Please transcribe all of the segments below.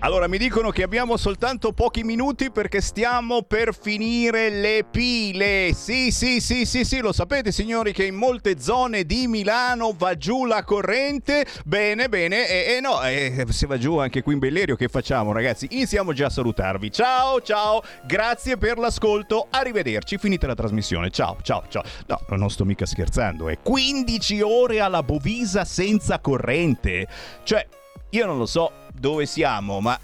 Allora, mi dicono che abbiamo soltanto pochi minuti perché stiamo per finire le pile. Sì, lo sapete signori che in molte zone di Milano va giù la corrente. Bene, e se va giù anche qui in Bellerio che facciamo, ragazzi? Iniziamo già a salutarvi. Ciao, grazie per l'ascolto, arrivederci, finita la trasmissione, ciao. No, non sto mica scherzando, è 15 ore alla Bovisa senza corrente. Cioè, io non lo so dove siamo, ma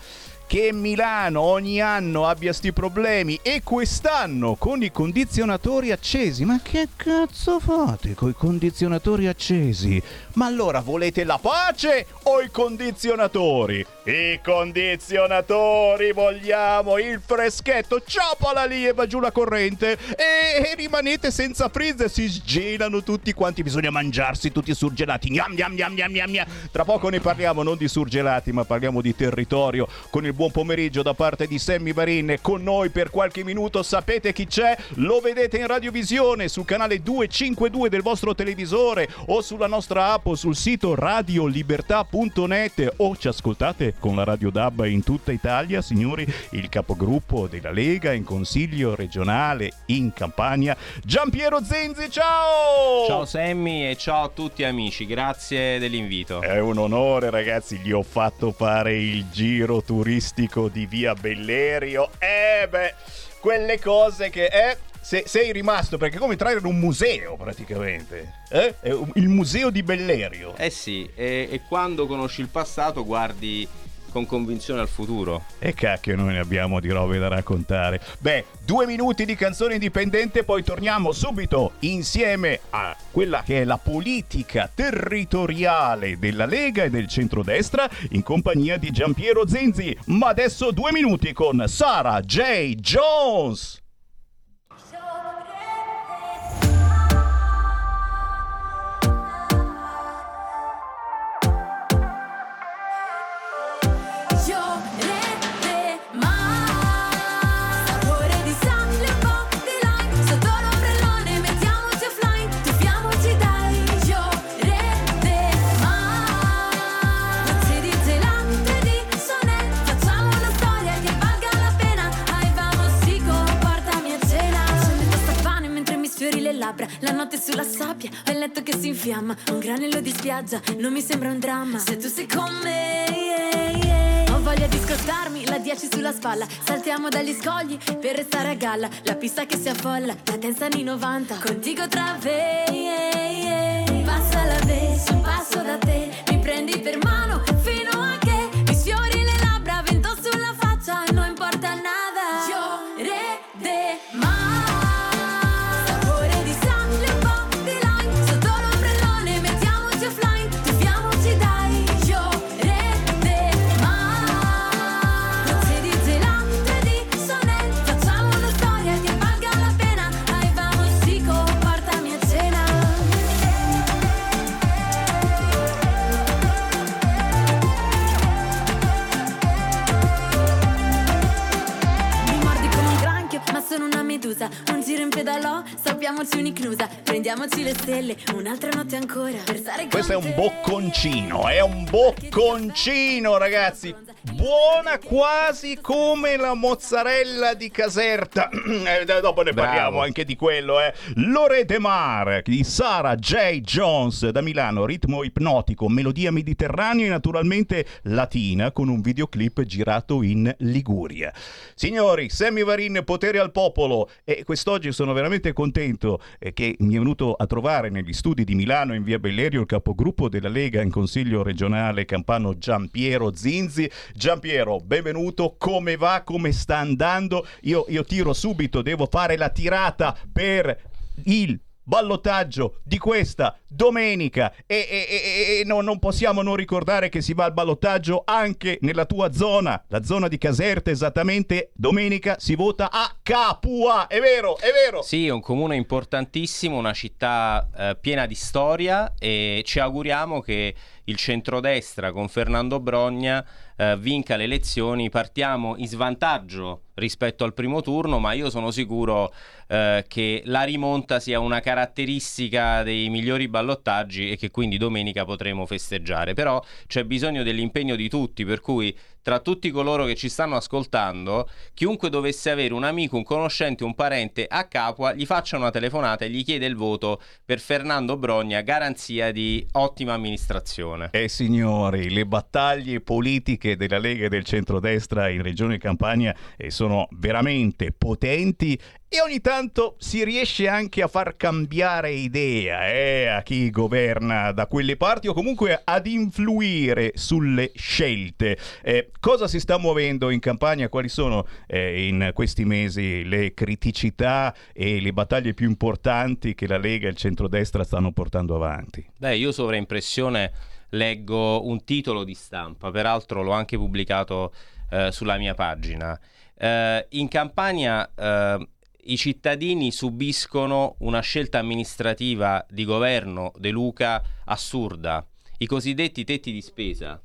che Milano ogni anno abbia sti problemi e quest'anno con i condizionatori accesi. Ma che cazzo fate coi condizionatori accesi? Ma allora volete la pace o i condizionatori? I condizionatori, vogliamo il freschetto, ciapala lì e va giù la corrente e rimanete senza freezer, si sgelano tutti quanti, bisogna mangiarsi tutti i surgelati. Gnam. Tra poco ne parliamo, non di surgelati ma parliamo di territorio con il buon pomeriggio da parte di Sammy Varin. Con noi per qualche minuto, sapete chi c'è? Lo vedete in radiovisione sul canale 252 del vostro televisore o sulla nostra app o sul sito radiolibertà.net o ci ascoltate con la radio DAB in tutta Italia. Signori, il capogruppo della Lega in consiglio regionale in Campania, Giampiero Zinzi, ciao! Ciao Sammy e ciao a tutti amici, grazie dell'invito. È un onore ragazzi, gli ho fatto fare il giro turistico di via Bellerio. Quelle cose che sei rimasto, perché è come entrare in un museo praticamente. Il museo di Bellerio. E quando conosci il passato guardi con convinzione al futuro. E cacchio, noi ne abbiamo di robe da raccontare. 2 minuti di canzone indipendente, poi torniamo subito insieme a quella che è la politica territoriale della Lega e del centrodestra in compagnia di Giampiero Zinzi. Ma adesso 2 minuti con Sarah Jane Jones. La notte sulla sabbia, ho il letto che si infiamma, un granello di spiaggia, non mi sembra un dramma. Se tu sei con me, ho voglia di scottarmi, la 10 sulla spalla, saltiamo dagli scogli per restare a galla, la pista che si affolla, la danza anni 90, contigo tra ve, passa la ve, sul passo da te, mi prendi per mano fino a che mi sfiori le labbra, vento sulla faccia, non importa nada, io rede mai. Un giro in pedalò, sappiamoci un'icnusa, prendiamoci le stelle, un'altra notte ancora per stare con te. Questo è un bocconcino, ragazzi, buona quasi come la mozzarella di Caserta. Dopo ne parliamo anche di quello, L'Ore de Mar di Sarah Jane Jones da Milano, ritmo ipnotico, melodia mediterranea e naturalmente latina, con un videoclip girato in Liguria. Signori, Sammy Varin, Potere al Popolo. E quest'oggi sono veramente contento che mi è venuto a trovare negli studi di Milano in via Bellerio il capogruppo della Lega in Consiglio regionale campano Giampiero Zinzi. Giampiero, benvenuto, come va, come sta andando? Io tiro subito, devo fare la tirata per il ballottaggio di questa domenica e non possiamo non ricordare che si va al ballottaggio anche nella tua zona, la zona di Caserta esattamente. Domenica si vota a Capua, è vero? Sì, è un comune importantissimo, una città piena di storia e ci auguriamo che il centrodestra con Fernando Brogna vinca le elezioni. Partiamo in svantaggio rispetto al primo turno, ma io sono sicuro che la rimonta sia una caratteristica dei migliori ballottaggi e che quindi domenica potremo festeggiare. Però c'è bisogno dell'impegno di tutti, per cui tra tutti coloro che ci stanno ascoltando, chiunque dovesse avere un amico, un conoscente, un parente a Capua, gli faccia una telefonata e gli chiede il voto per Fernando Brogna, garanzia di ottima amministrazione. Signori, le battaglie politiche della Lega e del centrodestra in Regione Campania sono veramente potenti e ogni tanto si riesce anche a far cambiare idea a chi governa da quelle parti, o comunque ad influire sulle scelte. Cosa si sta muovendo in Campania? Quali sono in questi mesi le criticità e le battaglie più importanti che la Lega e il centrodestra stanno portando avanti? Io sovraimpressione leggo un titolo di stampa, peraltro l'ho anche pubblicato sulla mia pagina. In Campania i cittadini subiscono una scelta amministrativa di governo De Luca assurda, i cosiddetti tetti di spesa,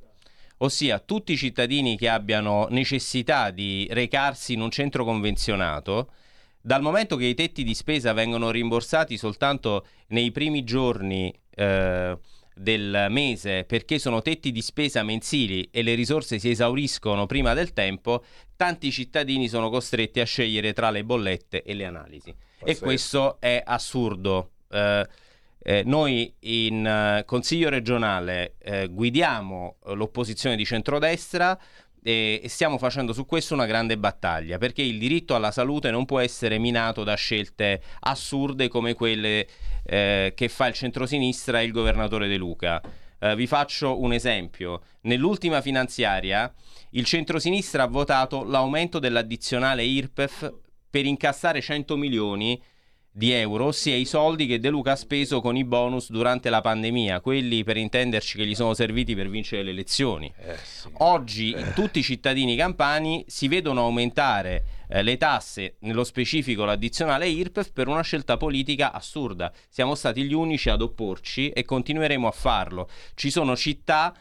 ossia tutti i cittadini che abbiano necessità di recarsi in un centro convenzionato, dal momento che i tetti di spesa vengono rimborsati soltanto nei primi giorni del mese, perché sono tetti di spesa mensili e le risorse si esauriscono prima del tempo, tanti cittadini sono costretti a scegliere tra le bollette e le analisi. Pazzesco. E questo è assurdo. Noi in Consiglio regionale guidiamo l'opposizione di centrodestra e stiamo facendo su questo una grande battaglia, perché il diritto alla salute non può essere minato da scelte assurde come quelle che fa il centrosinistra e il governatore De Luca. Vi faccio un esempio: nell'ultima finanziaria il centrosinistra ha votato l'aumento dell'addizionale IRPEF per incassare 100 milioni di euro, ossia i soldi che De Luca ha speso con i bonus durante la pandemia, quelli per intenderci che gli sono serviti per vincere le elezioni. Sì. Oggi tutti i cittadini campani si vedono aumentare le tasse, nello specifico l'addizionale IRPEF, per una scelta politica assurda. Siamo stati gli unici ad opporci e continueremo a farlo. Ci sono città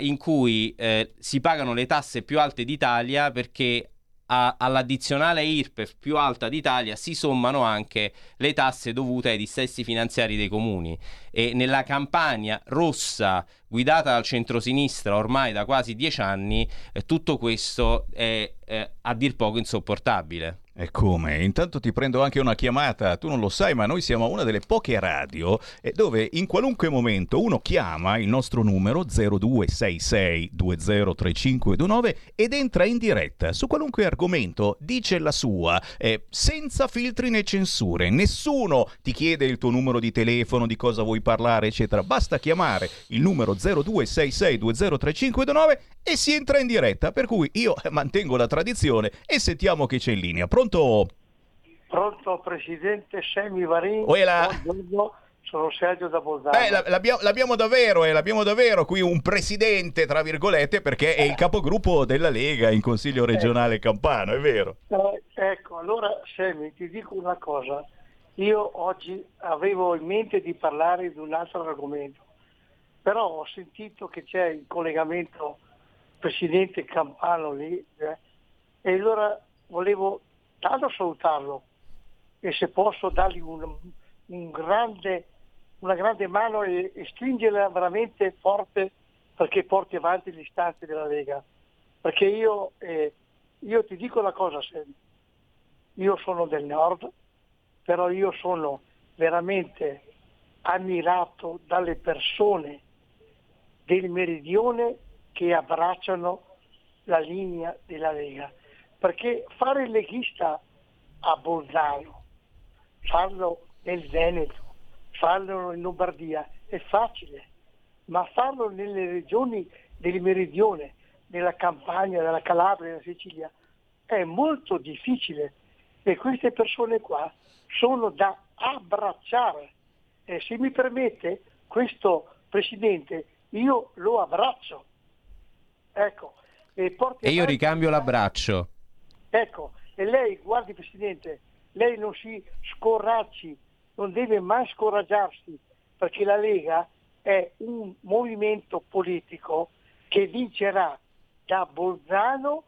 in cui si pagano le tasse più alte d'Italia, perché all'addizionale IRPEF più alta d'Italia si sommano anche le tasse dovute ai dissesti finanziari dei comuni. E nella Campania rossa, guidata dal centrosinistra ormai da quasi 10 anni, tutto questo è a dir poco insopportabile. E come? Intanto ti prendo anche una chiamata. Tu non lo sai, ma noi siamo una delle poche radio dove in qualunque momento uno chiama il nostro numero 0266 203529 ed entra in diretta su qualunque argomento, dice la sua, senza filtri né censure. Nessuno ti chiede il tuo numero di telefono, di cosa vuoi parlare, eccetera. Basta chiamare il numero 0266 203529 e si entra in diretta, per cui io mantengo la tradizione e sentiamo che c'è in linea. Pronto? Pronto, presidente Sammy Varin. Buongiorno, sono Sergio da Bolzano. L'abbiamo davvero qui un presidente, tra virgolette, perché è il capogruppo della Lega in Consiglio regionale campano, è vero? Ecco, allora Sammy, ti dico una cosa. Io oggi avevo in mente di parlare di un altro argomento, però ho sentito che c'è il collegamento presidente campano lì, e allora volevo tanto salutarlo e se posso dargli una grande mano e stringerla veramente forte perché porti avanti gli istanti della Lega. Perché io ti dico una cosa, io sono del nord, però io sono veramente ammirato dalle persone del meridione che abbracciano la linea della Lega. Perché fare il leghista a Bolzano, farlo nel Veneto, farlo in Lombardia è facile, ma farlo nelle regioni del meridione, nella Campania, nella Calabria, nella Sicilia, è molto difficile. E queste persone qua sono da abbracciare. E se mi permette, questo presidente, io lo abbraccio. Ecco. E io ricambio l'abbraccio. Ecco, e lei, guardi presidente, lei non si scoraggi, non deve mai scoraggiarsi, perché la Lega è un movimento politico che vincerà da Bolzano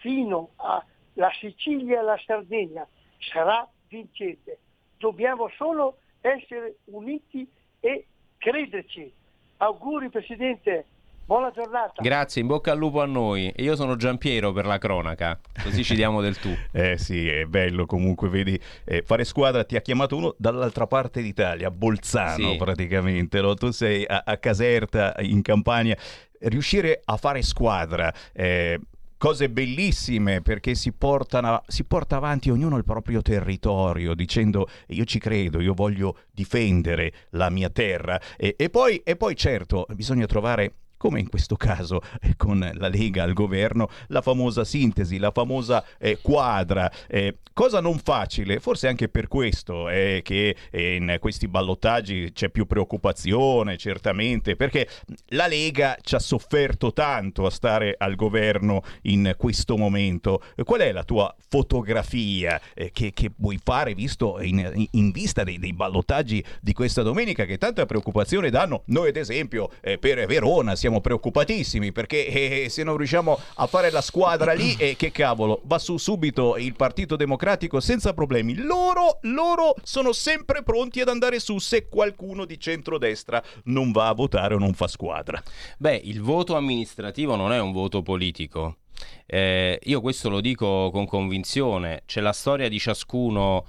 fino alla Sicilia e alla Sardegna sarà vincente. Dobbiamo solo essere uniti e crederci. Auguri Presidente, buona giornata. Grazie, in bocca al lupo a noi. E io sono Giampiero per la cronaca, così ci diamo del tu. Sì, è bello comunque, vedi, fare squadra. Ti ha chiamato uno dall'altra parte d'Italia, Bolzano, sì, praticamente, no? Tu sei a Caserta, in Campania. Riuscire a fare squadra, cose bellissime, perché si porta avanti ognuno il proprio territorio dicendo io ci credo, io voglio difendere la mia terra, e poi certo bisogna trovare, come in questo caso con la Lega al governo, la famosa sintesi, la famosa quadra, cosa non facile, forse anche per questo che in questi ballottaggi c'è più preoccupazione, certamente, perché la Lega ci ha sofferto tanto a stare al governo in questo momento. Qual è la tua fotografia che vuoi fare, visto in vista dei ballottaggi di questa domenica, che tanta preoccupazione danno? Noi ad esempio per Verona siamo preoccupatissimi, perché se non riusciamo a fare la squadra lì, che cavolo, va su subito il Partito Democratico senza problemi. Loro sono sempre pronti ad andare su se qualcuno di centrodestra non va a votare o non fa squadra. Beh, il voto amministrativo non è un voto politico. Io questo lo dico con convinzione. C'è la storia di ciascuno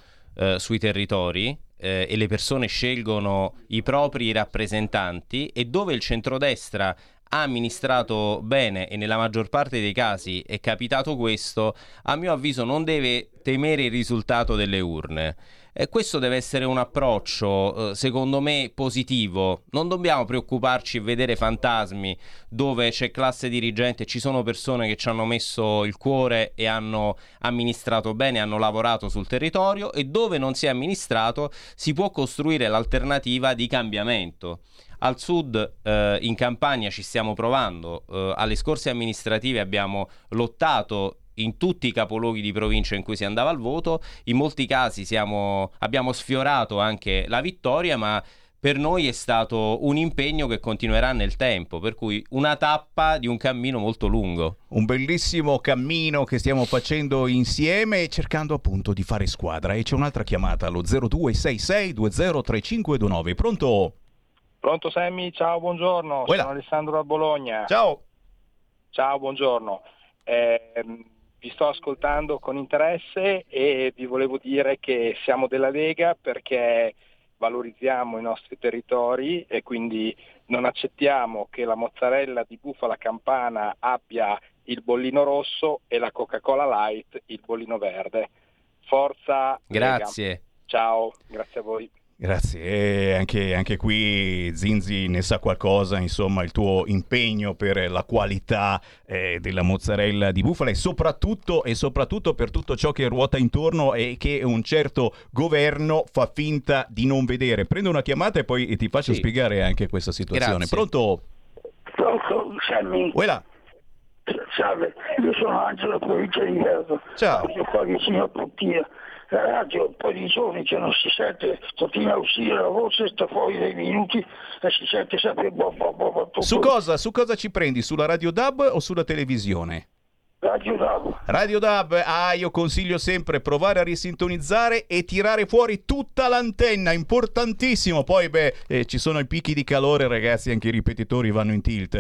sui territori. E le persone scelgono i propri rappresentanti, e dove il centrodestra ha amministrato bene, e nella maggior parte dei casi è capitato questo, a mio avviso non deve temere il risultato delle urne. E questo deve essere un approccio, secondo me, positivo. Non dobbiamo preoccuparci e vedere fantasmi dove c'è classe dirigente, ci sono persone che ci hanno messo il cuore e hanno amministrato bene, hanno lavorato sul territorio, e dove non si è amministrato si può costruire l'alternativa di cambiamento. Al sud, in Campania, ci stiamo provando. Alle scorse amministrative abbiamo lottato in tutti i capoluoghi di provincia in cui si andava al voto. In molti casi abbiamo sfiorato anche la vittoria, ma per noi è stato un impegno che continuerà nel tempo, per cui una tappa di un cammino molto lungo. Un bellissimo cammino che stiamo facendo insieme, cercando appunto di fare squadra. E c'è un'altra chiamata allo 0266203529. Pronto? Pronto Sammy, ciao, buongiorno. Buona. Sono Alessandro da Bologna. Ciao. Ciao, buongiorno. Vi sto ascoltando con interesse e vi volevo dire che siamo della Lega perché valorizziamo i nostri territori, e quindi non accettiamo che la mozzarella di bufala campana abbia il bollino rosso e la Coca-Cola Light il bollino verde. Forza Grazie. Lega. Ciao, grazie a voi. Grazie, anche qui Zinzi ne sa qualcosa, insomma, il tuo impegno per la qualità della mozzarella di bufala, e soprattutto per tutto ciò che ruota intorno e che un certo governo fa finta di non vedere. Prendo una chiamata e poi ti faccio spiegare anche questa situazione. Grazie. Pronto Sammy. Salve, io sono Angelo, provincia di Milano. Ciao. Io qua vicino a Puttia. La radio, poi di giorni che non si sente, continua a uscire la voce, sta fuori dei minuti e si sente sempre boh. Su cosa ci prendi? Sulla radio DAB o sulla televisione? Radio DAB, io consiglio sempre provare a risintonizzare e tirare fuori tutta l'antenna, importantissimo. Poi ci sono i picchi di calore, ragazzi, anche i ripetitori vanno in tilt.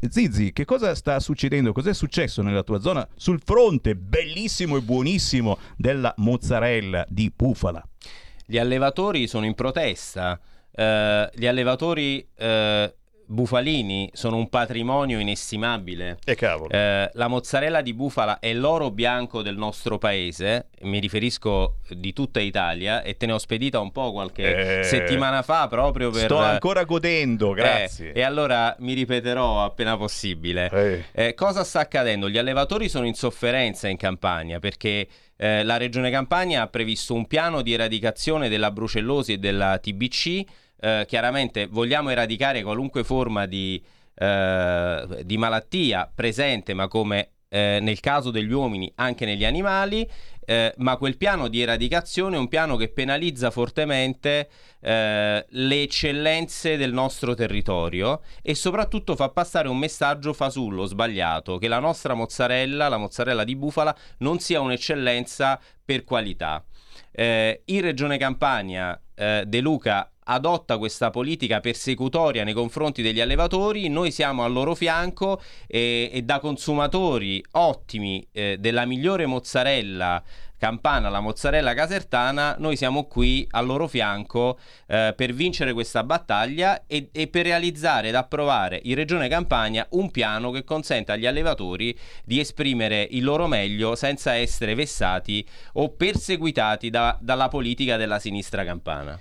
Zizi, che cosa sta succedendo? Cos'è successo nella tua zona sul fronte bellissimo e buonissimo della mozzarella di bufala? Gli allevatori sono in protesta, gli allevatori... bufalini sono un patrimonio inestimabile. E cavolo. La mozzarella di bufala è l'oro bianco del nostro paese, mi riferisco di tutta Italia, e te ne ho spedita un po' qualche settimana fa proprio per... Sto ancora godendo, grazie. E allora mi ripeterò appena possibile. Cosa sta accadendo? Gli allevatori sono in sofferenza in Campania perché... la Regione Campania ha previsto un piano di eradicazione della brucellosi e della TBC. Chiaramente vogliamo eradicare qualunque forma di malattia presente, ma come nel caso degli uomini anche negli animali, ma quel piano di eradicazione è un piano che penalizza fortemente le eccellenze del nostro territorio e soprattutto fa passare un messaggio fasullo, sbagliato, che la nostra mozzarella, la mozzarella di bufala, non sia un'eccellenza per qualità. In Regione Campania De Luca adotta questa politica persecutoria nei confronti degli allevatori, noi siamo al loro fianco e da consumatori ottimi della migliore mozzarella campana, la mozzarella casertana, noi siamo qui al loro fianco per vincere questa battaglia e per realizzare ed approvare in Regione Campania un piano che consenta agli allevatori di esprimere il loro meglio senza essere vessati o perseguitati dalla politica della sinistra campana.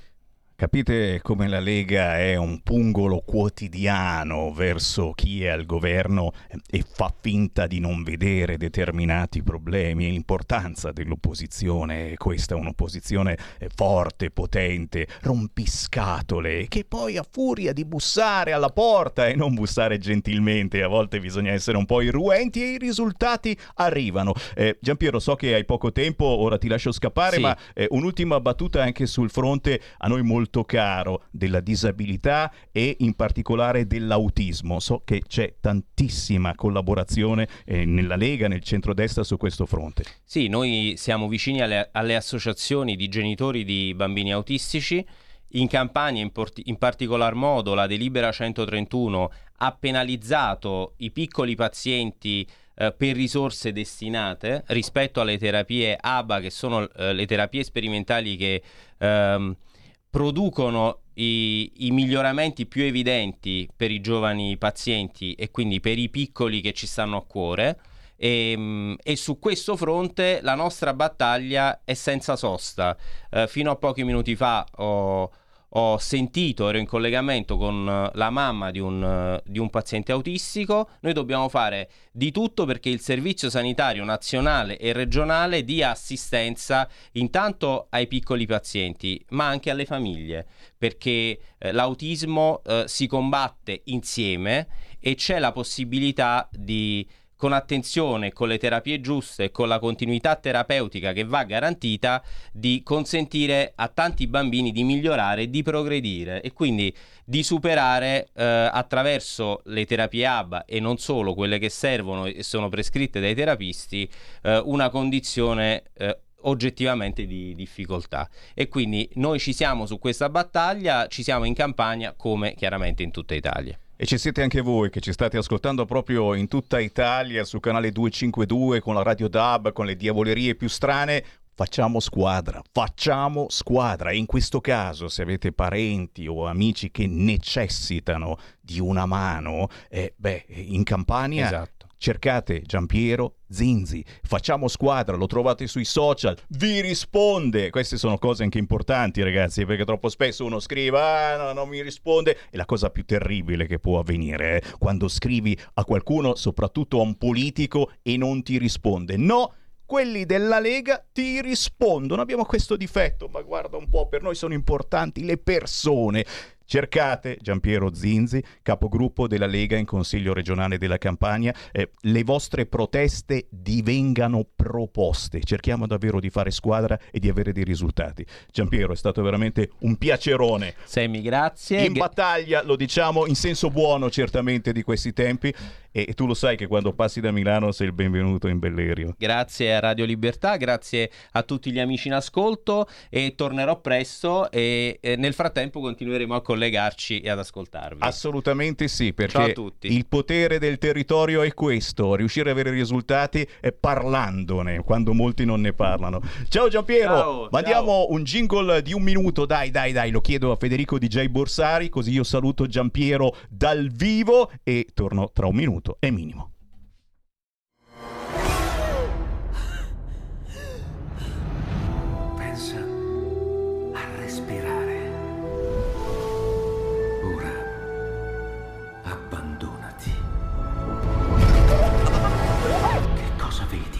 Capite come la Lega è un pungolo quotidiano verso chi è al governo e fa finta di non vedere determinati problemi e l'importanza dell'opposizione. Questa è un'opposizione forte, potente, rompiscatole, che poi a furia di bussare alla porta e non bussare gentilmente, a volte bisogna essere un po' irruenti e i risultati arrivano. Giampiero, so che hai poco tempo, ora ti lascio scappare, sì. Ma un'ultima battuta anche sul fronte a noi molto caro della disabilità e in particolare dell'autismo. So che c'è tantissima collaborazione nella Lega, nel centrodestra su questo fronte. Sì, noi siamo vicini alle associazioni di genitori di bambini autistici. In Campania, in particolar modo, la delibera 131 ha penalizzato i piccoli pazienti per risorse destinate rispetto alle terapie ABA, che sono le terapie sperimentali che producono i miglioramenti più evidenti per i giovani pazienti e quindi per i piccoli che ci stanno a cuore, e su questo fronte la nostra battaglia è senza sosta. Fino a pochi minuti fa ho sentito, ero in collegamento con la mamma di un paziente autistico. Noi dobbiamo fare di tutto perché il servizio sanitario nazionale e regionale dia assistenza intanto ai piccoli pazienti, ma anche alle famiglie, perché l'autismo si combatte insieme e c'è la possibilità di, con attenzione, con le terapie giuste, con la continuità terapeutica che va garantita, di consentire a tanti bambini di migliorare, di progredire e quindi di superare attraverso le terapie ABA e non solo, quelle che servono e sono prescritte dai terapisti, una condizione oggettivamente di difficoltà. E quindi noi ci siamo su questa battaglia, ci siamo in Campania come chiaramente in tutta Italia. E ci siete anche voi che ci state ascoltando proprio in tutta Italia sul canale 252 con la radio DAB, con le diavolerie più strane. Facciamo squadra. E in questo caso, se avete parenti o amici che necessitano di una mano, in Campania, esatto, cercate Giampiero Zinzi, facciamo squadra, lo trovate sui social, vi risponde. Queste sono cose anche importanti, ragazzi, perché troppo spesso uno scrive non mi risponde, è la cosa più terribile che può avvenire quando scrivi a qualcuno, soprattutto a un politico, e non ti risponde. No, quelli della Lega ti rispondono, abbiamo questo difetto, ma guarda un po', per noi sono importanti le persone. Cercate Giampiero Zinzi, capogruppo della Lega in Consiglio regionale della Campania. Le vostre proteste divengano proposte. Cerchiamo davvero di fare squadra e di avere dei risultati. Giampiero, è stato veramente un piacerone. Semi, grazie. In battaglia, lo diciamo, in senso buono certamente di questi tempi. E tu lo sai che quando passi da Milano sei il benvenuto in Bellerio. Grazie a Radio Libertà, grazie a tutti gli amici in ascolto, e tornerò presto e nel frattempo continueremo a collegarci e ad ascoltarvi. Assolutamente sì, perché ciao a tutti. Il potere del territorio è questo, riuscire ad avere risultati parlandone quando molti non ne parlano. Ciao Giampiero, ciao, mandiamo ciao. Un jingle di un minuto, dai, lo chiedo a Federico DJ Borsari, così io saluto Giampiero dal vivo e torno tra un minuto. È minimo. Pensa a respirare. Ora abbandonati. Che cosa vedi?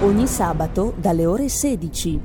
Ogni sabato dalle ore 16.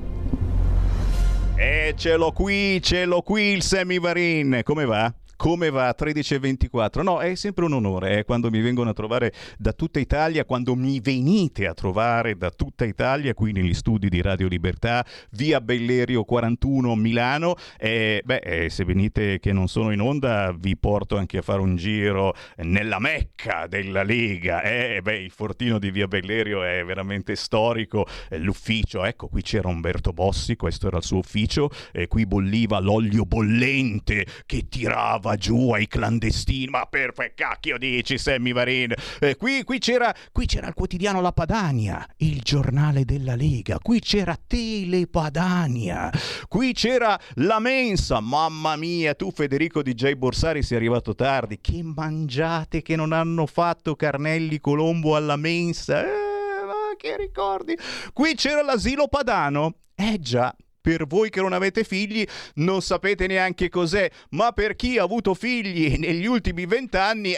E ce l'ho qui il Sammy Varin. Come va? 13:24? No, è sempre un onore quando mi vengono a trovare da tutta Italia, quando mi venite a trovare da tutta Italia qui negli studi di Radio Libertà, via Bellerio 41 Milano. Se venite che non sono in onda, vi porto anche a fare un giro nella Mecca della Lega. Il fortino di via Bellerio è veramente storico, l'ufficio, ecco, qui c'era Umberto Bossi, questo era il suo ufficio, qui bolliva l'olio bollente che tirava giù ai clandestini. Ma per cacchio dici, Sammy Varin? Qui c'era il quotidiano La Padania, il giornale della Lega, qui c'era Telepadania, qui c'era la mensa. Mamma mia, tu Federico DJ Borsari sei arrivato tardi, che mangiate che non hanno fatto Carnelli Colombo alla mensa, ma che ricordi. Qui c'era l'asilo padano, già. Per voi che non avete figli non sapete neanche cos'è, ma per chi ha avuto figli negli ultimi 20 anni,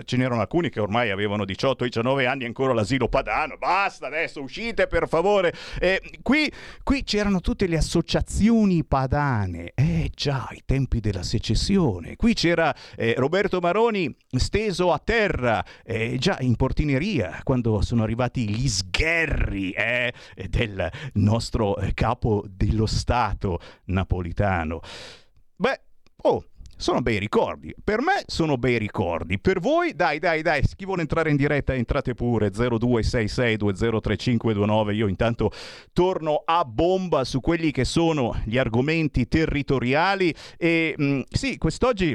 ce n'erano alcuni che ormai avevano 18-19 anni ancora l'asilo padano. Basta, adesso uscite per favore. Qui c'erano tutte le associazioni padane, già ai tempi della secessione. Qui c'era Roberto Maroni steso a terra, già in portineria quando sono arrivati gli sgherri del nostro capo dello Stato napolitano. Sono bei ricordi, per me sono bei ricordi, per voi dai, chi vuole entrare in diretta entrate pure, 0266203529. Io intanto torno a bomba su quelli che sono gli argomenti territoriali e sì, quest'oggi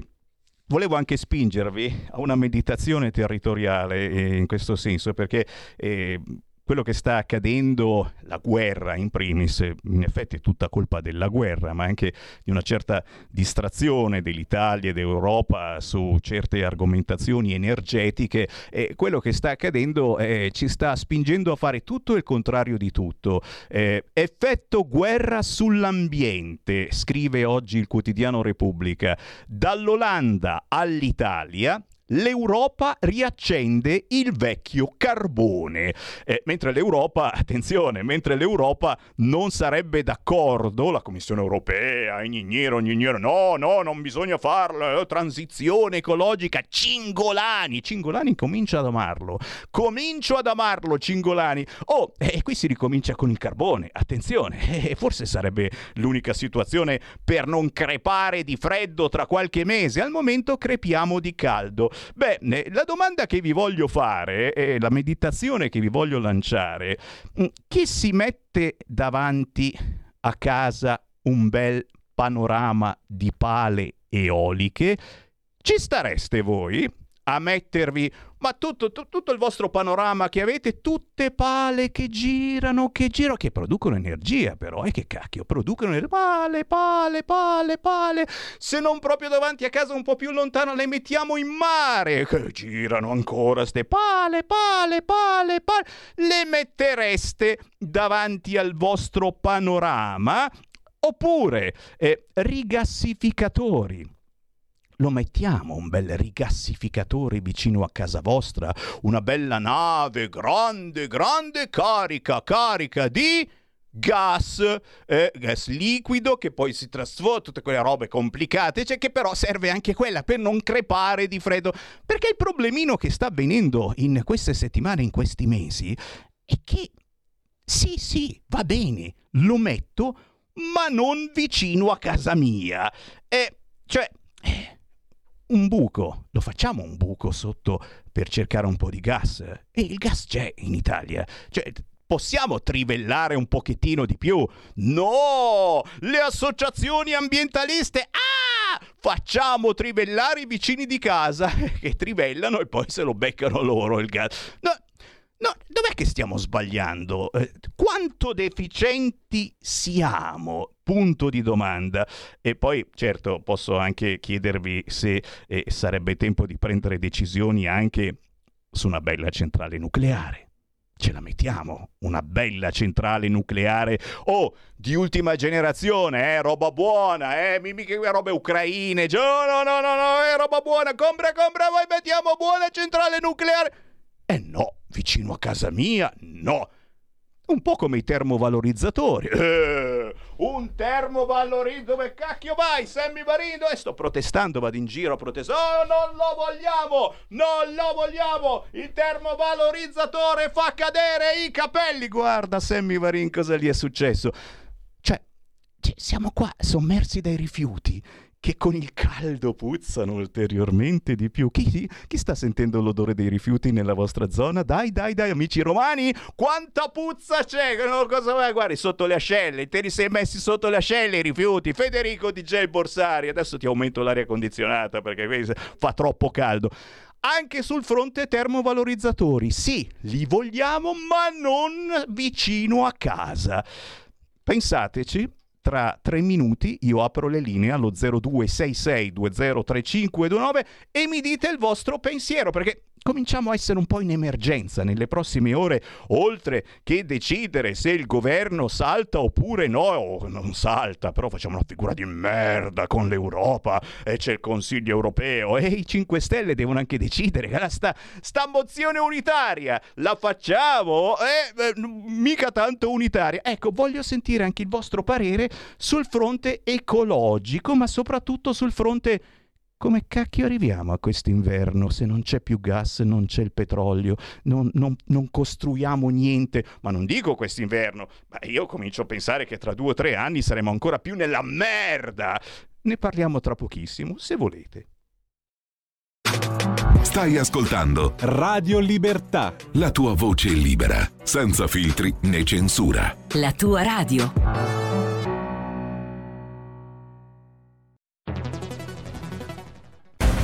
volevo anche spingervi a una meditazione territoriale in questo senso, perché quello che sta accadendo, la guerra in primis, in effetti è tutta colpa della guerra, ma anche di una certa distrazione dell'Italia e d'Europa su certe argomentazioni energetiche, e quello che sta accadendo ci sta spingendo a fare tutto il contrario di tutto. Effetto guerra sull'ambiente, scrive oggi il quotidiano Repubblica, dall'Olanda all'Italia. L'Europa riaccende il vecchio carbone, mentre l'Europa non sarebbe d'accordo, la Commissione Europea, ignero, no, non bisogna farla, transizione ecologica. Cingolani comincio ad amarlo Cingolani, e qui si ricomincia con il carbone, attenzione, forse sarebbe l'unica situazione per non crepare di freddo tra qualche mese, al momento crepiamo di caldo. La domanda che vi voglio fare e la meditazione che vi voglio lanciare: chi si mette davanti a casa un bel panorama di pale eoliche, ci stareste voi a mettervi, ma tutto il vostro panorama che avete, tutte pale che girano, che producono energia però, che cacchio, producono pale, se non proprio davanti a casa un po' più lontano le mettiamo in mare, che girano ancora ste pale, le mettereste davanti al vostro panorama? Oppure rigassificatori. Lo mettiamo un bel rigassificatore vicino a casa vostra, una bella nave grande, carica di gas liquido che poi si trasforma, tutte quelle robe complicate, che però serve anche quella per non crepare di freddo, perché il problemino che sta avvenendo in queste settimane, in questi mesi, è che sì, va bene, lo metto, ma non vicino a casa mia, un buco, lo facciamo un buco sotto per cercare un po' di gas, e il gas c'è in Italia, possiamo trivellare un pochettino di più? No! Le associazioni ambientaliste, facciamo trivellare i vicini di casa che trivellano e poi se lo beccano loro il gas. No, No, dov'è che stiamo sbagliando? Quanto deficienti siamo? Punto di domanda. E poi, certo, posso anche chiedervi se sarebbe tempo di prendere decisioni anche su una bella centrale nucleare. Ce la mettiamo, una bella centrale nucleare di ultima generazione, roba buona, mica robe ucraine, no, roba buona, compra, voi mettiamo buona centrale nucleare. No, vicino a casa mia, no. Un po' come i termovalorizzatori. Un termovalorizzatore, dove cacchio vai, Sammy Varin? Sto protestando, vado in giro a protestare. Non lo vogliamo! Il termovalorizzatore fa cadere i capelli! Guarda, Sammy Varin, cosa gli è successo? Cioè, siamo qua sommersi dai rifiuti, che con il caldo puzzano ulteriormente di più. Chi sta sentendo l'odore dei rifiuti nella vostra zona? Dai, amici romani, quanta puzza c'è? Cosa vai? Guardi, sotto le ascelle, te li sei messi sotto le ascelle i rifiuti. Federico DJ Borsari, adesso ti aumento l'aria condizionata perché fa troppo caldo. Anche sul fronte termovalorizzatori, sì, li vogliamo, ma non vicino a casa. Pensateci. Tra 3 minuti io apro le linee allo 0266203529 e mi dite il vostro pensiero, perché cominciamo a essere un po' in emergenza nelle prossime ore, oltre che decidere se il governo salta oppure no, o non salta, però facciamo una figura di merda con l'Europa e c'è il Consiglio europeo e i 5 Stelle devono anche decidere, sta mozione unitaria, la facciamo? Mica tanto unitaria. Ecco, voglio sentire anche il vostro parere sul fronte ecologico, ma soprattutto sul fronte... Come cacchio arriviamo a quest'inverno se non c'è più gas, non c'è il petrolio, non costruiamo niente? Ma non dico quest'inverno, ma io comincio a pensare che tra 2 o 3 anni saremo ancora più nella merda. Ne parliamo tra pochissimo, se volete. Stai ascoltando Radio Libertà, la tua voce libera, senza filtri né censura. La tua radio.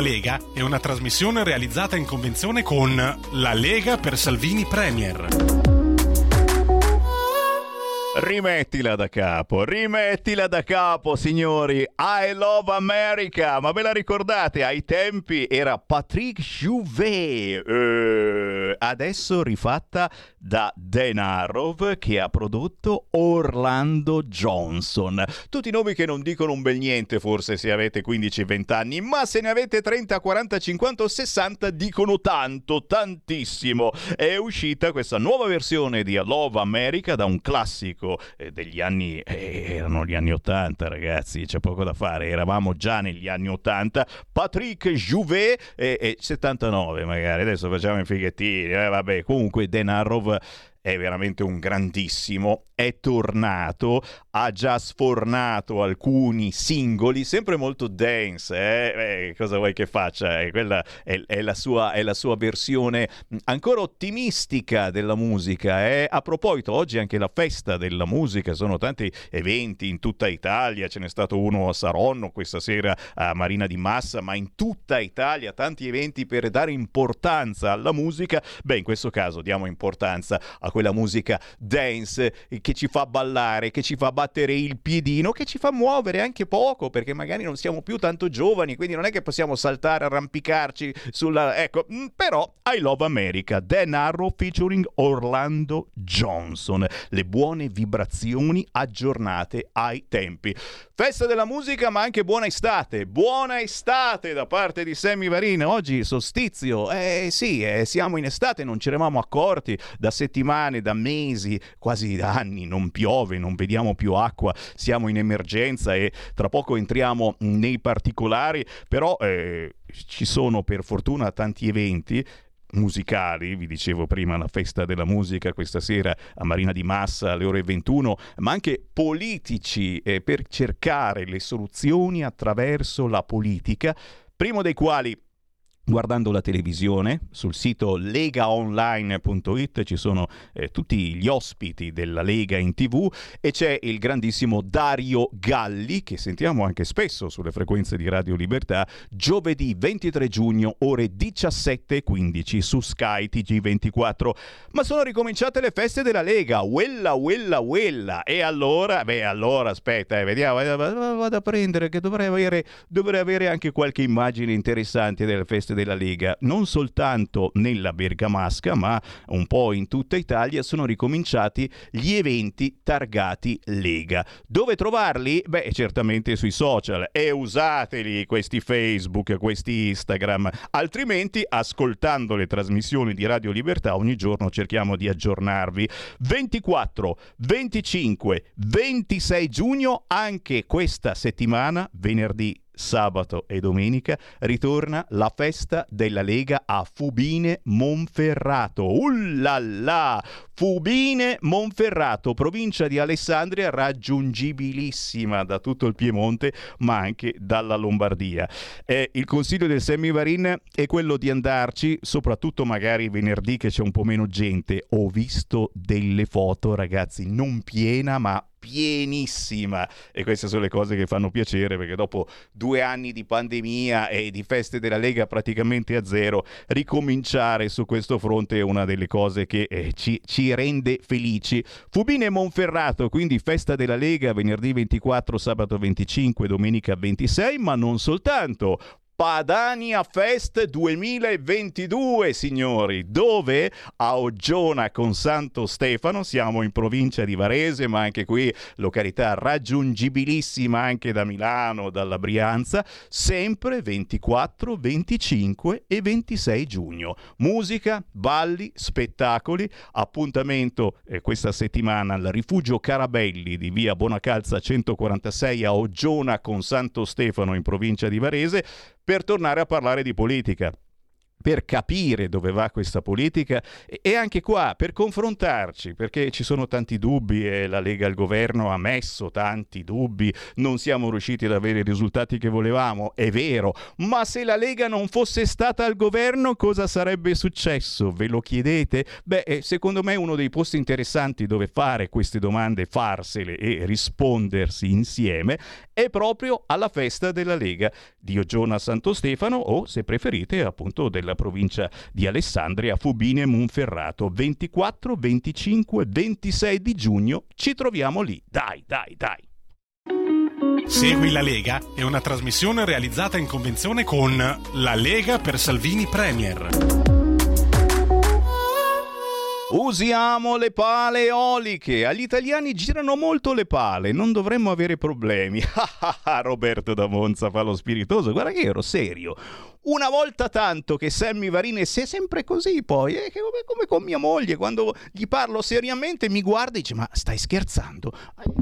la Lega è una trasmissione realizzata in convenzione con La Lega per Salvini Premier. Rimettila da capo, signori. I Love America, ma ve la ricordate? Ai tempi era Patrick Juvet, adesso rifatta da Denarov, che ha prodotto Orlando Johnson. Tutti nomi che non dicono un bel niente, forse se avete 15-20 anni, ma se ne avete 30, 40, 50 o 60 dicono tanto, tantissimo. È uscita questa nuova versione di I Love America da un classico degli anni, erano gli anni 80, ragazzi, c'è poco da fare, eravamo già negli anni 80. Patrick Juvet e 79 magari, adesso facciamo i fighettini, vabbè, comunque Denarov è veramente un grandissimo, è tornato, ha già sfornato alcuni singoli, sempre molto dance, cosa vuoi che faccia? Quella è la sua versione ancora ottimistica della musica. A proposito, oggi è anche la festa della musica, sono tanti eventi in tutta Italia, ce n'è stato uno a Saronno, questa sera a Marina di Massa, ma in tutta Italia tanti eventi per dare importanza alla musica. Beh, in questo caso diamo importanza a quella musica dance che ci fa ballare, che ci fa battere il piedino, che ci fa muovere anche poco, perché magari non siamo più tanto giovani, quindi non è che possiamo saltare, arrampicarci sulla... Ecco, però I Love America, Denaro featuring Orlando Johnson, le buone vibrazioni aggiornate ai tempi. Festa della musica, ma anche buona estate da parte di Sammy Varin. Oggi solstizio, siamo in estate, non ci eravamo accorti, da settimane, da mesi, quasi da anni non piove, non vediamo più acqua, siamo in emergenza e tra poco entriamo nei particolari, però ci sono per fortuna tanti eventi musicali, vi dicevo prima la festa della musica questa sera a Marina di Massa alle ore 21, ma anche politici per cercare le soluzioni attraverso la politica, primo dei quali guardando la televisione. Sul sito legaonline.it ci sono tutti gli ospiti della Lega in TV e c'è il grandissimo Dario Galli, che sentiamo anche spesso sulle frequenze di Radio Libertà, giovedì 23 giugno ore 17:15 su Sky TG24. Ma sono ricominciate le feste della Lega, wella, e allora aspetta, vediamo, vado a prendere, che dovrei avere anche qualche immagine interessante delle feste della Lega. Non soltanto nella Bergamasca, ma un po' in tutta Italia sono ricominciati gli eventi targati Lega. Dove trovarli? Beh, certamente sui social, e usateli questi Facebook, questi Instagram, altrimenti ascoltando le trasmissioni di Radio Libertà ogni giorno cerchiamo di aggiornarvi. 24, 25, 26 giugno, anche questa settimana, venerdì, sabato e domenica, ritorna la festa della Lega a Fubine Monferrato. Ullala! Fubine Monferrato, provincia di Alessandria, raggiungibilissima da tutto il Piemonte ma anche dalla Lombardia. Il consiglio del Sammy Varin è quello di andarci, soprattutto magari venerdì che c'è un po' meno gente. Ho visto delle foto, ragazzi, non piena ma pienissima, e queste sono le cose che fanno piacere, perché dopo 2 anni di pandemia e di feste della Lega praticamente a zero, ricominciare su questo fronte è una delle cose che ci rende felici. Fubine Monferrato, quindi festa della Lega venerdì 24, sabato 25, domenica 26, ma non soltanto. Padania Fest 2022, signori, dove a Oggiona con Santo Stefano, siamo in provincia di Varese, ma anche qui località raggiungibilissima anche da Milano, dalla Brianza, sempre 24, 25 e 26 giugno. Musica, balli, spettacoli, appuntamento questa settimana al Rifugio Carabelli di via Bonacalza 146 a Oggiona con Santo Stefano in provincia di Varese, per tornare a parlare di politica. per capire dove va questa politica e anche qua per confrontarci, perché ci sono tanti dubbi e la Lega al governo ha messo tanti dubbi, non siamo riusciti ad avere i risultati che volevamo, è vero, ma se la Lega non fosse stata al governo cosa sarebbe successo? Ve lo chiedete? Beh, secondo me uno dei posti interessanti dove fare queste domande, farsele e rispondersi insieme è proprio alla festa della Lega di Oggiona a Santo Stefano o, se preferite, appunto della provincia di Alessandria, Fubine e Monferrato. 24, 25, 26 di giugno ci troviamo lì. Dai. Segui la Lega è una trasmissione realizzata in convenzione con La Lega per Salvini Premier. Usiamo le pale eoliche, agli italiani girano molto le pale, non dovremmo avere problemi. Roberto da Monza fa lo spiritoso, guarda che ero serio. Una volta tanto che Sammy Varin, se è sempre così poi, che come con mia moglie, quando gli parlo seriamente mi guarda e dice ma stai scherzando?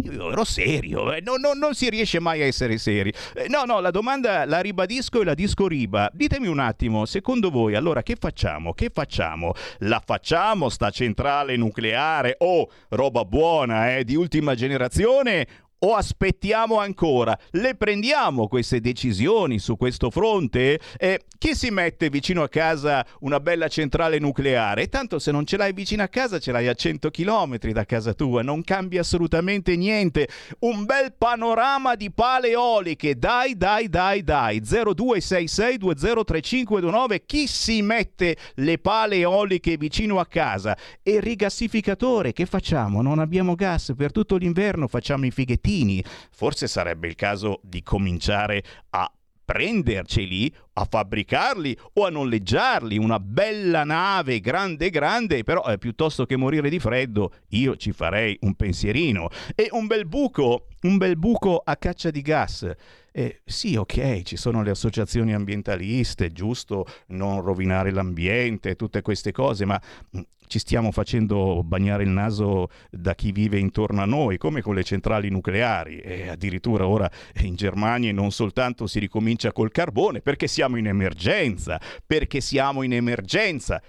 Io ero serio, non si riesce mai a essere seri. No, la domanda la ribadisco e la discoriba. Ditemi un attimo, secondo voi allora che facciamo? La facciamo sta centrale nucleare o roba buona di ultima generazione? O aspettiamo ancora? Le prendiamo queste decisioni su questo fronte? Chi si mette vicino a casa una bella centrale nucleare? Tanto se non ce l'hai vicino a casa ce l'hai a 100 km da casa tua, non cambia assolutamente niente. Un bel panorama di pale eoliche, dai. 0266203529, chi si mette le pale eoliche vicino a casa? E rigassificatore, che facciamo? Non abbiamo gas per tutto l'inverno, facciamo i fighetti? Forse sarebbe il caso di cominciare a prenderceli, a fabbricarli o a noleggiarli, una bella nave grande, però piuttosto che morire di freddo io ci farei un pensierino e un bel buco a caccia di gas. Sì, ok, ci sono le associazioni ambientaliste, giusto non rovinare l'ambiente, tutte queste cose, ma ci stiamo facendo bagnare il naso da chi vive intorno a noi, come con le centrali nucleari. E addirittura ora in Germania non soltanto si ricomincia col carbone, perché siamo in emergenza.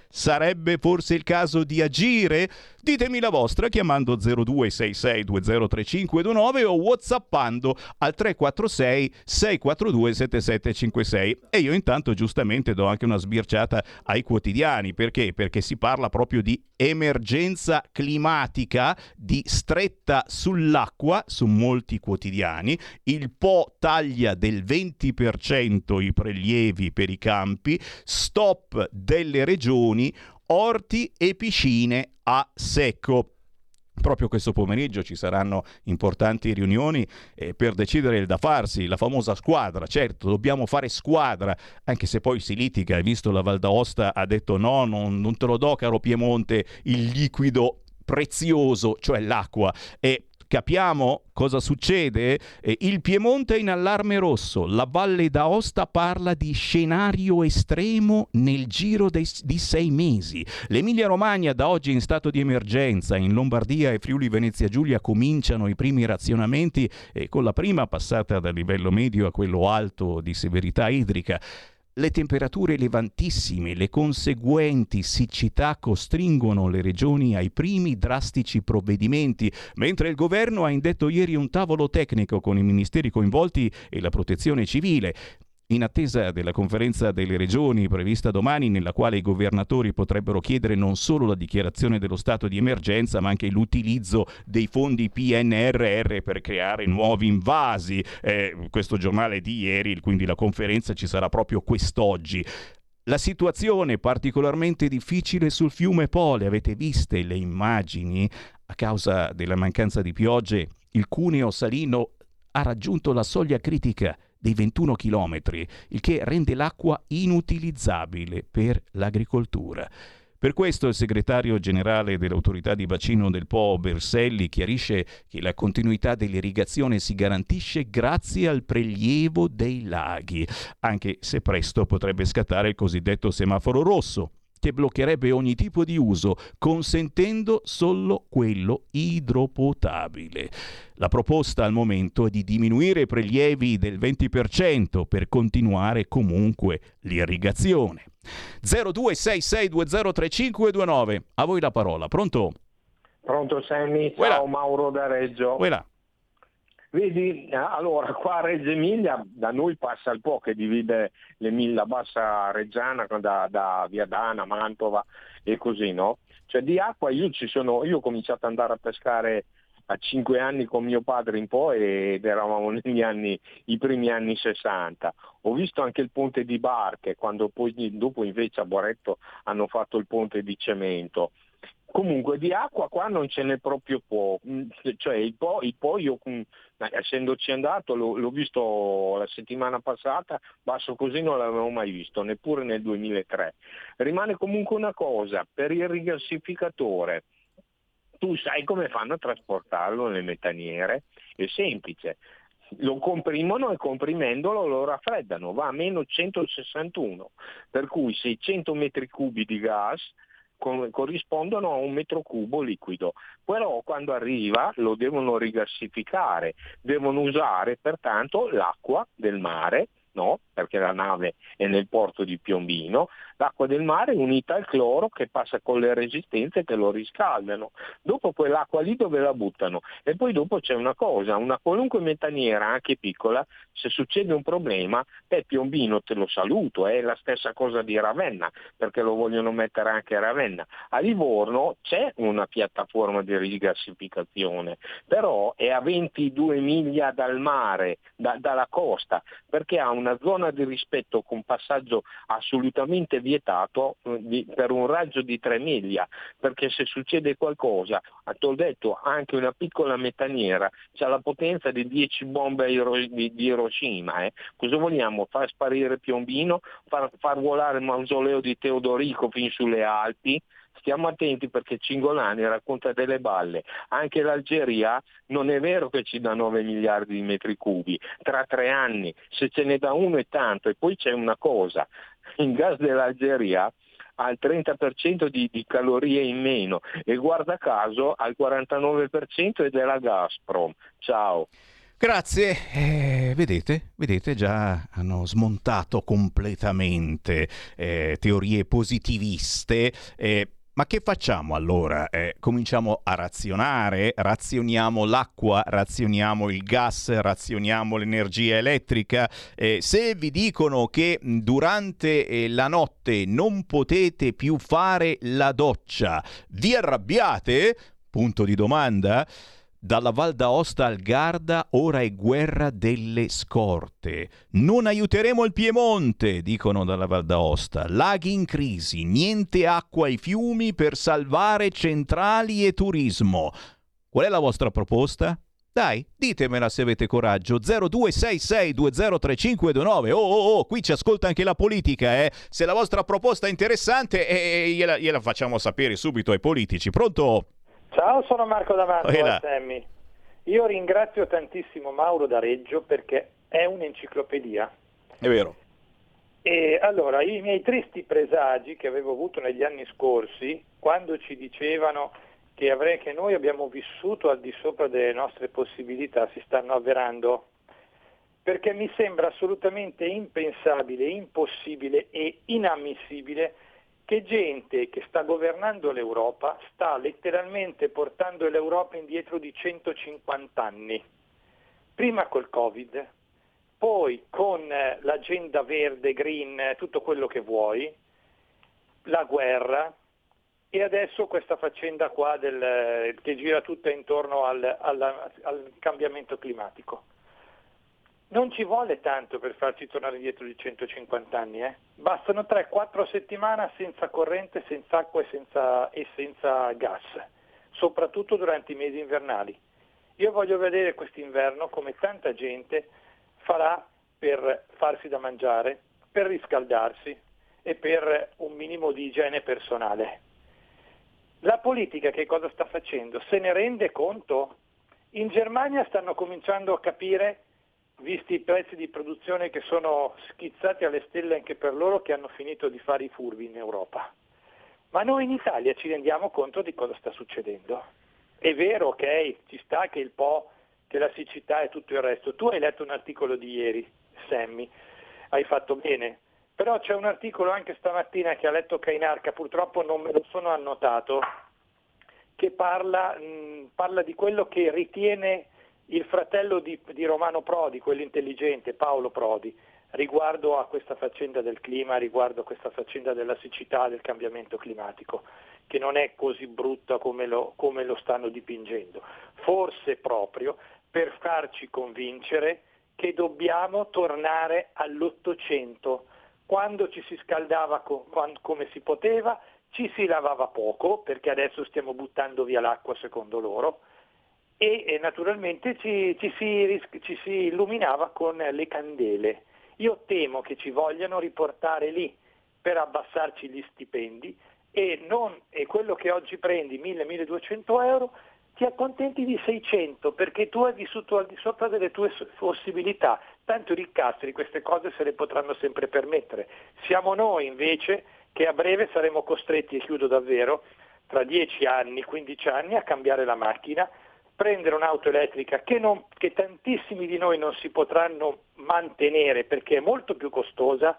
Sarebbe forse il caso di agire? Ditemi la vostra chiamando 0266203529 o whatsappando al 346 642 7756. E io intanto giustamente do anche una sbirciata ai quotidiani. Perché? Perché si parla proprio di emergenza climatica, di stretta sull'acqua su molti quotidiani. Il Po taglia del 20% i prelievi per i campi, stop delle regioni, orti e piscine a secco. Proprio questo pomeriggio ci saranno importanti riunioni per decidere il da farsi, la famosa squadra. Certo, dobbiamo fare squadra, anche se poi si litiga. Hai visto la Val d'Aosta ha detto no, non te lo do caro Piemonte, il liquido prezioso, cioè l'acqua. E capiamo cosa succede? Il Piemonte è in allarme rosso, la Valle d'Aosta parla di scenario estremo nel giro di 6 mesi. L'Emilia Romagna da oggi è in stato di emergenza, in Lombardia e Friuli Venezia Giulia cominciano i primi razionamenti con la prima passata dal livello medio a quello alto di severità idrica. Le temperature elevantissime, le conseguenti siccità costringono le regioni ai primi drastici provvedimenti, mentre il governo ha indetto ieri un tavolo tecnico con i ministeri coinvolti e la protezione civile. In attesa della conferenza delle regioni prevista domani, nella quale i governatori potrebbero chiedere non solo la dichiarazione dello stato di emergenza, ma anche l'utilizzo dei fondi PNRR per creare nuovi invasi. Questo giornale di ieri, quindi la conferenza ci sarà proprio quest'oggi. La situazione è particolarmente difficile sul fiume Po, le avete viste le immagini? A causa della mancanza di piogge, il cuneo salino ha raggiunto la soglia critica dei 21 chilometri, il che rende l'acqua inutilizzabile per l'agricoltura. Per questo il segretario generale dell'autorità di bacino del Po, Berselli, chiarisce che la continuità dell'irrigazione si garantisce grazie al prelievo dei laghi, anche se presto potrebbe scattare il cosiddetto semaforo rosso, che bloccherebbe ogni tipo di uso, consentendo solo quello idropotabile. La proposta al momento è di diminuire i prelievi del 20% per continuare comunque l'irrigazione. 0266203529. A voi la parola. Pronto? Pronto Sammy, ciao Uela. Mauro da Reggio. Uela. Vedi, allora qua a Reggio Emilia da noi passa il Po che divide l'Emilia Bassa Reggiana da Viadana, Mantova e così, no? Cioè di acqua io ho cominciato ad andare a pescare a 5 anni con mio padre in poi ed eravamo i primi anni 60. Ho visto anche il ponte di barche, quando poi dopo invece a Boretto hanno fatto il ponte di cemento. Comunque di acqua qua non ce n'è proprio poco, cioè il Po io essendoci andato l'ho visto la settimana passata, basso così non l'avevo mai visto, neppure nel 2003. Rimane comunque una cosa, per il rigassificatore tu sai come fanno a trasportarlo nelle metaniere? È semplice, lo comprimono e comprimendolo lo raffreddano, va a meno 161, per cui 600 metri cubi di gas corrispondono a un metro cubo liquido, però quando arriva lo devono rigassificare, devono usare pertanto l'acqua del mare, no? Perché la nave è nel porto di Piombino, l'acqua del mare unita al cloro che passa con le resistenze che lo riscaldano, dopo quell'acqua lì dove la buttano. E poi dopo c'è una cosa, una qualunque metaniera anche piccola, se succede un problema, Piombino te lo saluto, è la stessa cosa di Ravenna, perché lo vogliono mettere anche a Ravenna. A Livorno c'è una piattaforma di rigassificazione, però è a 22 miglia dal mare, dalla costa, perché ha una zona di rispetto con passaggio assolutamente vietato per un raggio di 3 miglia, perché se succede qualcosa, ti ho detto, anche una piccola metaniera c'ha la potenza di 10 bombe di Hiroshima. Cosa vogliamo? Far sparire Piombino, far volare il mausoleo di Teodorico fin sulle Alpi? Stiamo attenti perché Cingolani racconta delle balle. Anche l'Algeria non è vero che ci dà 9 miliardi di metri cubi, tra 3 anni, se ce ne dà uno è tanto. E poi c'è una cosa, il gas dell'Algeria ha il 30% di calorie in meno e guarda caso al 49% è della Gazprom. Ciao. Grazie, vedete già hanno smontato completamente teorie positiviste. Ma che facciamo allora? Cominciamo a razionare? Razioniamo l'acqua, razioniamo il gas, razioniamo l'energia elettrica? Se vi dicono che durante la notte non potete più fare la doccia, vi arrabbiate? Punto di domanda. Dalla Val d'Aosta al Garda ora è guerra delle scorte. Non aiuteremo il Piemonte, dicono dalla Val d'Aosta. Laghi in crisi, niente acqua ai fiumi per salvare centrali e turismo. Qual è la vostra proposta? Dai, ditemela se avete coraggio. 0266203529. Oh, qui ci ascolta anche la politica, eh. Se la vostra proposta è interessante, gliela facciamo sapere subito ai politici. Pronto? Ciao, sono Marco da Mantova, Sammy. Io ringrazio tantissimo Mauro da Reggio perché è un'enciclopedia. È vero. E allora, i miei tristi presagi che avevo avuto negli anni scorsi, quando ci dicevano che noi abbiamo vissuto al di sopra delle nostre possibilità, si stanno avverando. Perché mi sembra assolutamente impensabile, impossibile e inammissibile che gente che sta governando l'Europa sta letteralmente portando l'Europa indietro di 150 anni, prima col Covid, poi con l'agenda verde, green, tutto quello che vuoi, la guerra e adesso questa faccenda qua che gira tutta intorno al cambiamento climatico. Non ci vuole tanto per farci tornare indietro di 150 anni, eh? Bastano 3-4 settimane senza corrente, senza acqua e senza gas, soprattutto durante i mesi invernali. Io voglio vedere quest'inverno come tanta gente farà per farsi da mangiare, per riscaldarsi e per un minimo di igiene personale. La politica che cosa sta facendo? Se ne rende conto? In Germania stanno cominciando a capire, visti i prezzi di produzione che sono schizzati alle stelle anche per loro, che hanno finito di fare i furbi in Europa. Ma noi in Italia ci rendiamo conto di cosa sta succedendo. È vero, ok, ci sta che il Po, che la siccità e tutto il resto. Tu hai letto un articolo di ieri, Sammy, hai fatto bene, Però c'è un articolo anche stamattina che ha letto Cainarca, purtroppo non me lo sono annotato, che parla di quello che ritiene il fratello di Romano Prodi, quello intelligente, Paolo Prodi, riguardo a questa faccenda del clima, riguardo a questa faccenda della siccità, del cambiamento climatico, che non è così brutta come lo stanno dipingendo. Forse proprio per farci convincere che dobbiamo tornare all'800, quando ci si scaldava come si poteva, ci si lavava poco, perché adesso stiamo buttando via l'acqua secondo loro, e naturalmente ci si illuminava con le candele. Io temo che ci vogliano riportare lì per abbassarci gli stipendi e quello che oggi prendi, 1.000-1.200 euro, ti accontenti di 600 perché tu hai vissuto al di sopra delle tue possibilità, tanto i ricastri queste cose se le potranno sempre permettere. Siamo noi invece che a breve saremo costretti, e chiudo davvero, tra 10 anni, 15 anni a cambiare la macchina, prendere un'auto elettrica che tantissimi di noi non si potranno mantenere perché è molto più costosa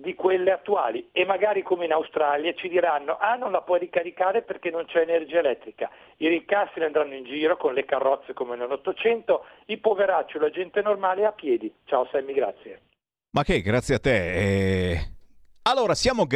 di quelle attuali, e magari come in Australia ci diranno non la puoi ricaricare perché non c'è energia elettrica, i riccassi andranno in giro con le carrozze come nell'Ottocento, i poveracci, la gente normale a piedi. Ciao Sammy, grazie. Ma che grazie a te. Allora siamo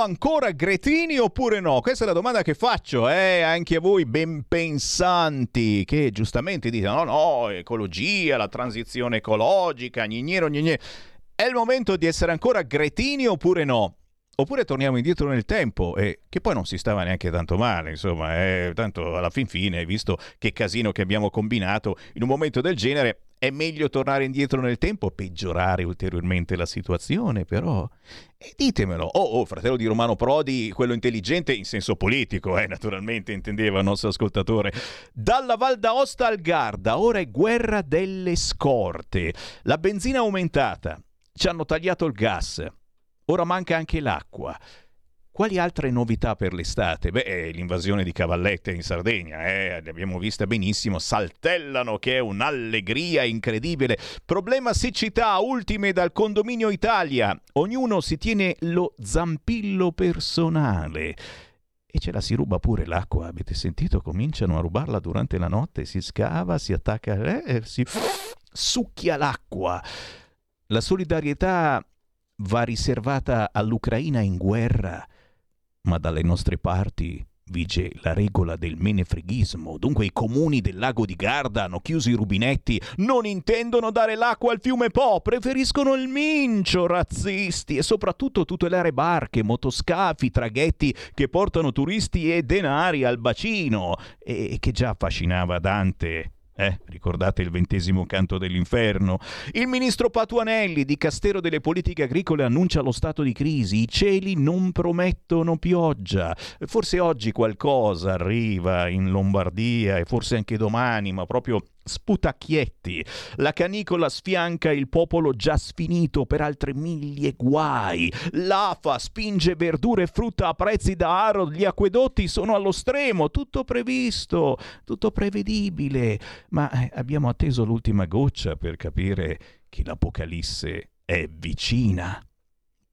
ancora gretini oppure no? Questa è la domanda che faccio, anche a voi ben pensanti che giustamente dite no, ecologia, la transizione ecologica, gnignero. È il momento di essere ancora gretini oppure no? Oppure torniamo indietro nel tempo, che poi non si stava neanche tanto male, insomma, tanto alla fin fine, visto che casino che abbiamo combinato in un momento del genere, è meglio tornare indietro nel tempo, peggiorare ulteriormente la situazione, però. E ditemelo, fratello di Romano Prodi, quello intelligente in senso politico, naturalmente intendeva il nostro ascoltatore. Dalla Val d'Aosta al Garda, ora è guerra delle scorte. La benzina è aumentata, ci hanno tagliato il gas, ora manca anche l'acqua. Quali altre novità per l'estate? L'invasione di cavallette in Sardegna, le abbiamo vista benissimo, saltellano che è un'allegria incredibile. Problema siccità, ultime dal Condominio Italia. Ognuno si tiene lo zampillo personale. E ce la si ruba pure l'acqua, avete sentito? Cominciano a rubarla durante la notte, si scava, si attacca, si succhia l'acqua. La solidarietà va riservata all'Ucraina in guerra. Ma dalle nostre parti vige la regola del menefreghismo. Dunque i comuni del lago di Garda hanno chiuso i rubinetti, non intendono dare l'acqua al fiume Po, preferiscono il Mincio, razzisti, e soprattutto tutelare barche, motoscafi, traghetti che portano turisti e denari al bacino, e che già affascinava Dante. Ricordate il 20° canto dell'Inferno? Il ministro Patuanelli di Dicastero delle Politiche Agricole annuncia lo stato di crisi. I cieli non promettono pioggia. Forse oggi qualcosa arriva in Lombardia e forse anche domani, ma proprio sputacchietti. La canicola sfianca il popolo già sfinito per altre 1000 guai. L'AFA spinge verdure e frutta a prezzi da aro, gli acquedotti sono allo stremo, tutto previsto, tutto prevedibile, ma abbiamo atteso l'ultima goccia per capire che l'apocalisse è vicina.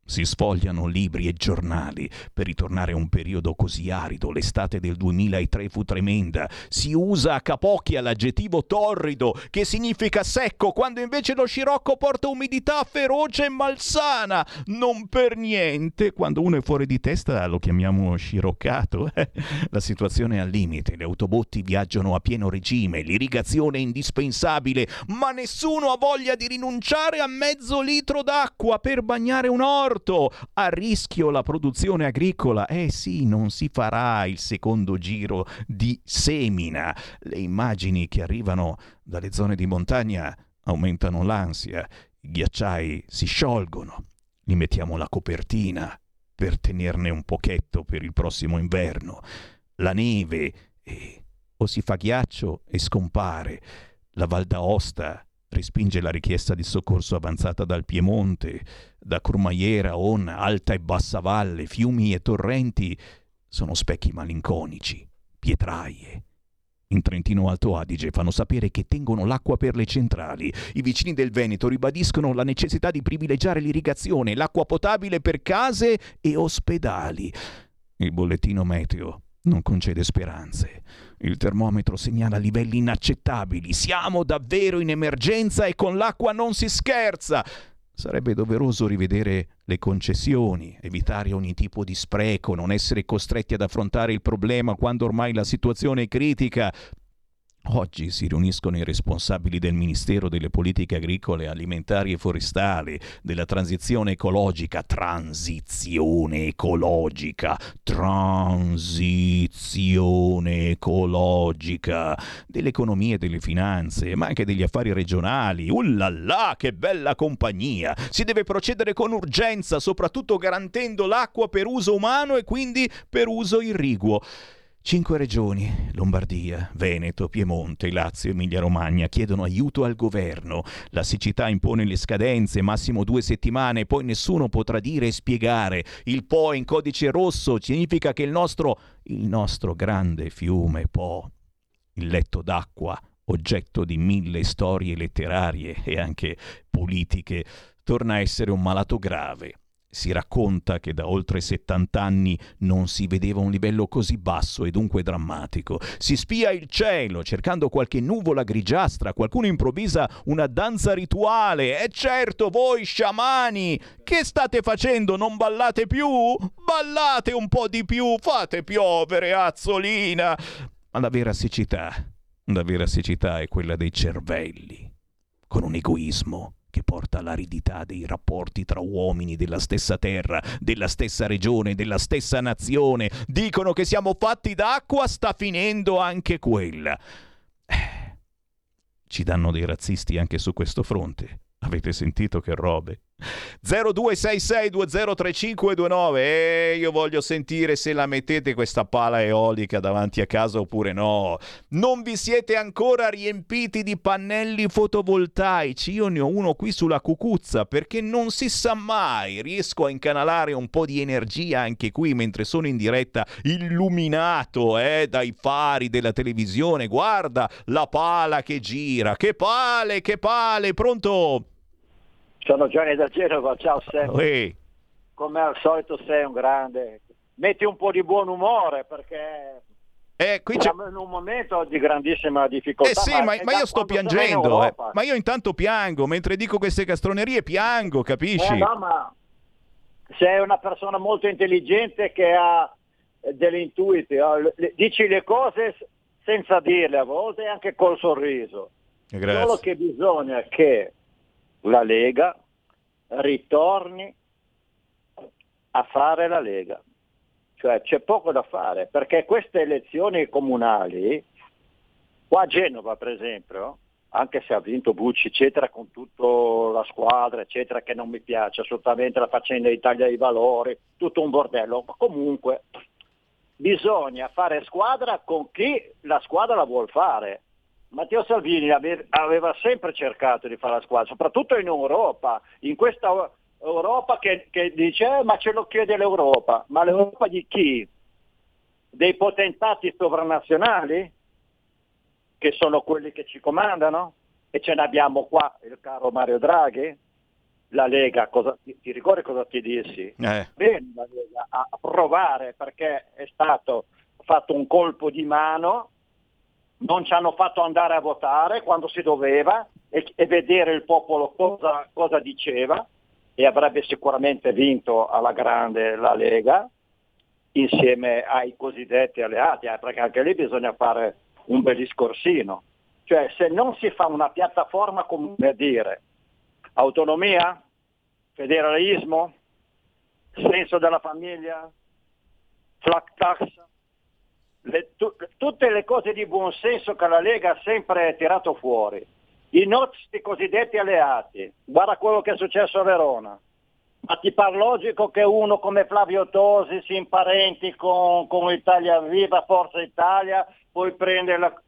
Si sfogliano libri e giornali per ritornare a un periodo così arido. L'estate del 2003 fu tremenda. Si usa a capocchia l'aggettivo torrido, che significa secco, quando invece lo scirocco porta umidità feroce e malsana. Non per niente, quando uno è fuori di testa lo chiamiamo sciroccato. La situazione è al limite. Le autobotti viaggiano a pieno regime, l'irrigazione è indispensabile, ma nessuno ha voglia di rinunciare a mezzo litro d'acqua per bagnare un orto. A rischio la produzione agricola, non si farà il secondo giro di semina. Le immagini che arrivano dalle zone di montagna aumentano l'ansia, i ghiacciai si sciolgono, li mettiamo la copertina per tenerne un pochetto per il prossimo inverno. La neve o si fa ghiaccio e scompare. La Val d'Aosta respinge la richiesta di soccorso avanzata dal Piemonte. Da Curmaiera, Onna, Alta e Bassa Valle, fiumi e torrenti sono specchi malinconici, pietraie. In Trentino Alto Adige fanno sapere che tengono l'acqua per le centrali. I vicini del Veneto ribadiscono la necessità di privilegiare l'irrigazione, l'acqua potabile per case e ospedali. Il bollettino meteo non concede speranze. Il termometro segnala livelli inaccettabili. Siamo davvero in emergenza e con l'acqua non si scherza. Sarebbe doveroso rivedere le concessioni, evitare ogni tipo di spreco, non essere costretti ad affrontare il problema quando ormai la situazione è critica. Oggi si riuniscono i responsabili del Ministero delle Politiche Agricole, Alimentari e Forestali, della transizione ecologica, transizione ecologica, dell'economia e delle finanze, ma anche degli affari regionali. Ullala, che bella compagnia! Si deve procedere con urgenza, soprattutto garantendo l'acqua per uso umano e quindi per uso irriguo. 5 regioni, Lombardia, Veneto, Piemonte, Lazio, Emilia-Romagna, chiedono aiuto al governo. La siccità impone le scadenze, massimo 2 settimane, poi nessuno potrà dire e spiegare. Il Po in codice rosso significa che il nostro grande fiume Po, il letto d'acqua, oggetto di 1.000 storie letterarie e anche politiche, torna a essere un malato grave. Si racconta che da oltre 70 anni non si vedeva un livello così basso e dunque drammatico. Si spia il cielo cercando qualche nuvola grigiastra, qualcuno improvvisa una danza rituale. E certo, voi sciamani, che state facendo? Non ballate più? Ballate un po' di più, fate piovere, azzolina! Ma la vera siccità è quella dei cervelli, con un egoismo che porta all'aridità dei rapporti tra uomini della stessa terra, della stessa regione, della stessa nazione. Dicono che siamo fatti d'acqua, sta finendo anche quella. Ci danno dei razzisti anche su questo fronte. Avete sentito che robe? 0266203529. Io voglio sentire se la mettete questa pala eolica davanti a casa oppure no. Non vi siete ancora riempiti di pannelli fotovoltaici? Io ne ho uno qui sulla cucuzza perché non si sa mai, riesco a incanalare un po' di energia anche qui mentre sono in diretta, illuminato dai fari della televisione. Guarda la pala che gira, che pale. Pronto? Sono Gianni da Genova, ciao Sammy. Hey. Come al solito sei un grande. Metti un po' di buon umore perché qui siamo in un momento di grandissima difficoltà. Ma io sto piangendo. Ma io intanto piango, mentre dico queste castronerie piango, capisci? No, ma sei una persona molto intelligente che ha delle intuiti. Dici le cose senza dirle a volte, anche col sorriso. Grazie. Solo che bisogna che la Lega ritorni a fare la Lega, cioè c'è poco da fare perché queste elezioni comunali qua a Genova per esempio, anche se ha vinto Bucci eccetera con tutta la squadra eccetera, che non mi piace assolutamente la faccenda Italia dei Valori, tutto un bordello, ma comunque bisogna fare squadra con chi la squadra la vuol fare. Matteo Salvini aveva sempre cercato di fare la squadra, soprattutto in Europa, in questa Europa che dice ma ce lo chiede l'Europa, ma l'Europa di chi? Dei potentati sovranazionali che sono quelli che ci comandano, e ce ne abbiamo qua il caro Mario Draghi. La Lega, ti ricordi cosa ti dissi? Bene la Lega a provare, perché è stato fatto un colpo di mano. Non ci hanno fatto andare a votare quando si doveva e vedere il popolo cosa diceva, e avrebbe sicuramente vinto alla grande la Lega insieme ai cosiddetti alleati, perché anche lì bisogna fare un bel discorsino. Cioè se non si fa una piattaforma come dire autonomia, federalismo, senso della famiglia, flat tax, tutte le cose di buon senso che la Lega ha sempre tirato fuori, i nostri cosiddetti alleati, guarda quello che è successo a Verona, ma ti par logico che uno come Flavio Tosi si imparenti con Italia Viva, Forza Italia, poi prende la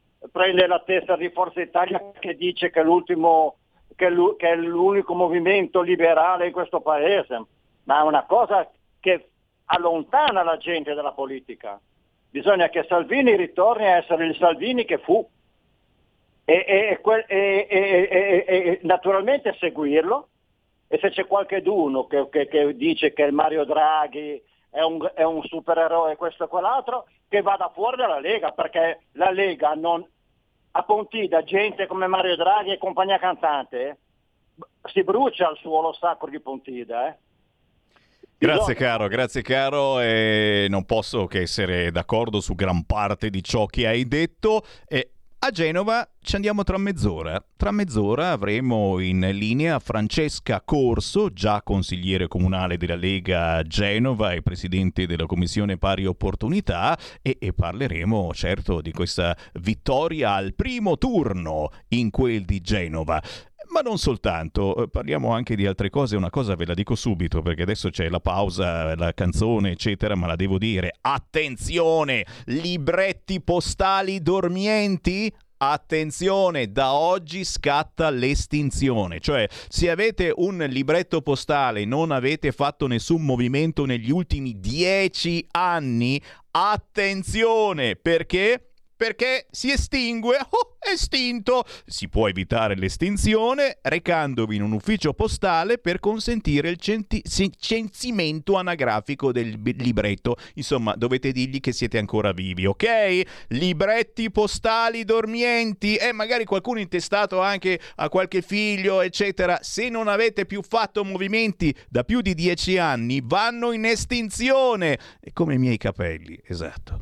testa di Forza Italia che dice che è l'unico movimento liberale in questo paese, ma è una cosa che allontana la gente dalla politica. bisogna che Salvini ritorni a essere il Salvini che fu e naturalmente seguirlo, e se c'è qualcheduno che dice che Mario Draghi è un supereroe, questo e quell'altro, che vada fuori dalla Lega, perché la Lega non appontida gente come Mario Draghi e compagnia cantante, si brucia al suolo sacro di Pontida, Grazie caro, e non posso che essere d'accordo su gran parte di ciò che hai detto. A Genova ci andiamo tra mezz'ora avremo in linea Francesca Corso, già consigliere comunale della Lega Genova e presidente della Commissione Pari Opportunità, e parleremo certo di questa vittoria al primo turno in quel di Genova. Ma non soltanto, parliamo anche di altre cose. Una cosa ve la dico subito, perché adesso c'è la pausa, la canzone eccetera, ma la devo dire: attenzione, libretti postali dormienti, attenzione, da oggi scatta l'estinzione. Cioè, se avete un libretto postale, non avete fatto nessun movimento negli ultimi 10 anni, attenzione, perché si estingue, estinto. Si può evitare l'estinzione recandovi in un ufficio postale per consentire il censimento anagrafico del libretto. Insomma, dovete dirgli che siete ancora vivi, ok? Libretti postali dormienti, magari qualcuno intestato anche a qualche figlio, eccetera. Se non avete più fatto movimenti da più di 10 anni, vanno in estinzione. È come i miei capelli, esatto.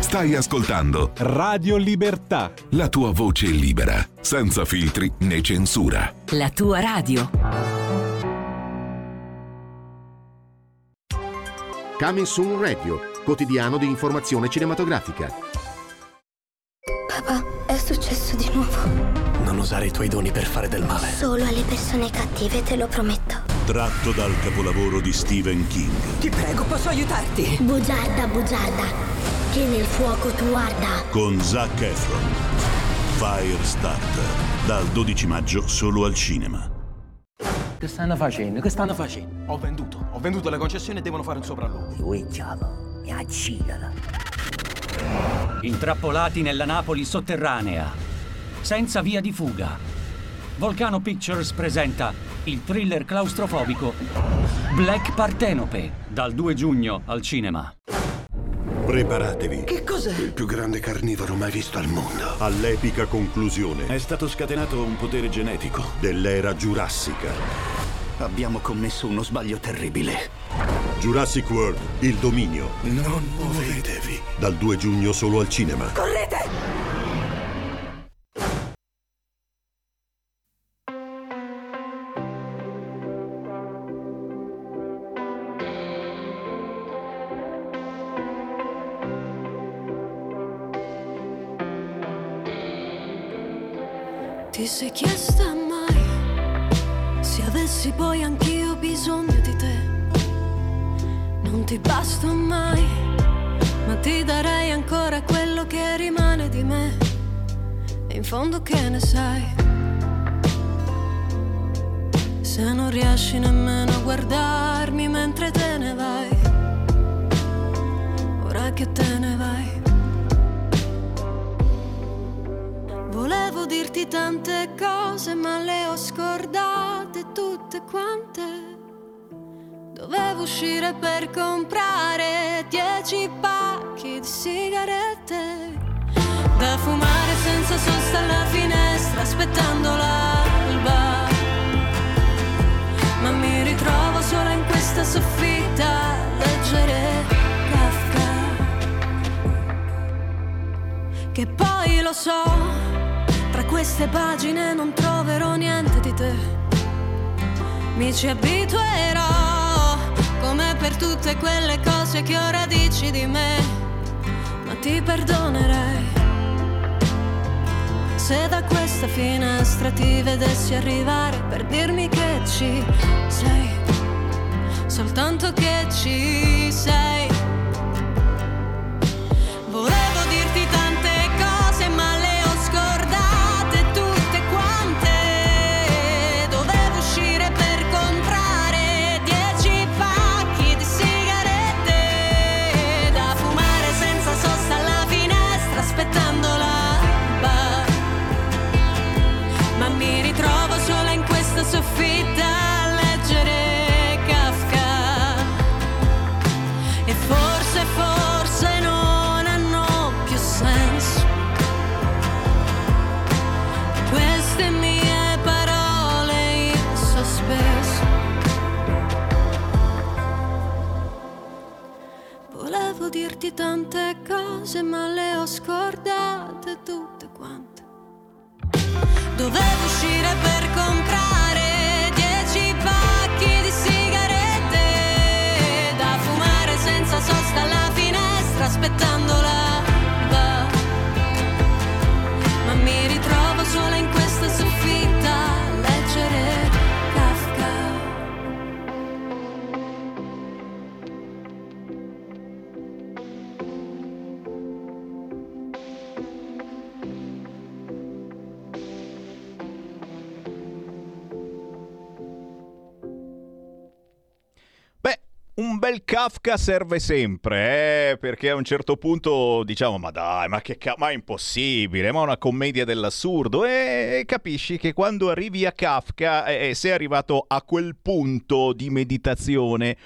Stai ascoltando Radio Libertà, la tua voce libera, senza filtri né censura. La tua radio. Coming Soon Radio, quotidiano di informazione cinematografica. Papà, è successo di nuovo. Non usare i tuoi doni per fare del male. Solo alle persone cattive, te lo prometto. Tratto dal capolavoro di Stephen King. Ti prego, posso aiutarti? Bugiarda, bugiarda, che nel fuoco tu arda. Con Zac Efron, Firestarter, dal 12 maggio solo al cinema. Che stanno facendo? Ho venduto le concessioni e devono fare un sopralluogo. Lui giallo e accidala. Intrappolati nella Napoli sotterranea, senza via di fuga. Volcano Pictures presenta il thriller claustrofobico Black Partenope, dal 2 giugno al cinema. Preparatevi. Che cos'è? Il più grande carnivoro mai visto al mondo. All'epica conclusione è stato scatenato un potere genetico dell'era giurassica. Abbiamo commesso uno sbaglio terribile. Jurassic World, il dominio. Non muovetevi. Dal 2 giugno solo al cinema. Correte! Ti sei chiesta mai se avessi poi anch'io bisogno di te? Non ti basto mai, ma ti darei ancora quello che rimane di me. E in fondo che ne sai, se non riesci nemmeno a guardarmi mentre te ne vai. Ora che te ne vai, volevo dirti tante cose, ma le ho scordate tutte quante. Dovevo uscire per comprare 10 pacchi di sigarette da fumare senza sosta alla finestra, aspettando l'alba. Ma mi ritrovo sola in questa soffitta a leggere Kafka. Che poi lo so, tra queste pagine non troverò niente di te. Mi ci abituerò, come per tutte quelle cose che ora dici di me. Ma ti perdonerei Se da questa finestra ti vedessi arrivare per dirmi che ci sei, soltanto che ci sei. Volevo dirti tante cose ma le ho scordate tutte quante. Dovevo uscire per comprare 10 pacchi di sigarette da fumare senza sosta alla finestra aspettando l'alba. Ma mi ritrovo sola in questa soffitta a leggere Kafka. E forse, forse non hanno più senso queste mie parole in sospeso. Volevo dirti tante cose ma le ho scordate tutte quante. Dovevo uscire per comprare 10 pacchi di sigarette da fumare senza sosta alla finestra aspettando l'alba. Ma mi ritrovo sola in questa soffitta a leggere Kafka. Un bel Kafka serve sempre, perché a un certo punto diciamo ma dai, ma è impossibile, ma è una commedia dell'assurdo, e capisci che quando arrivi a Kafka sei arrivato a quel punto di meditazione.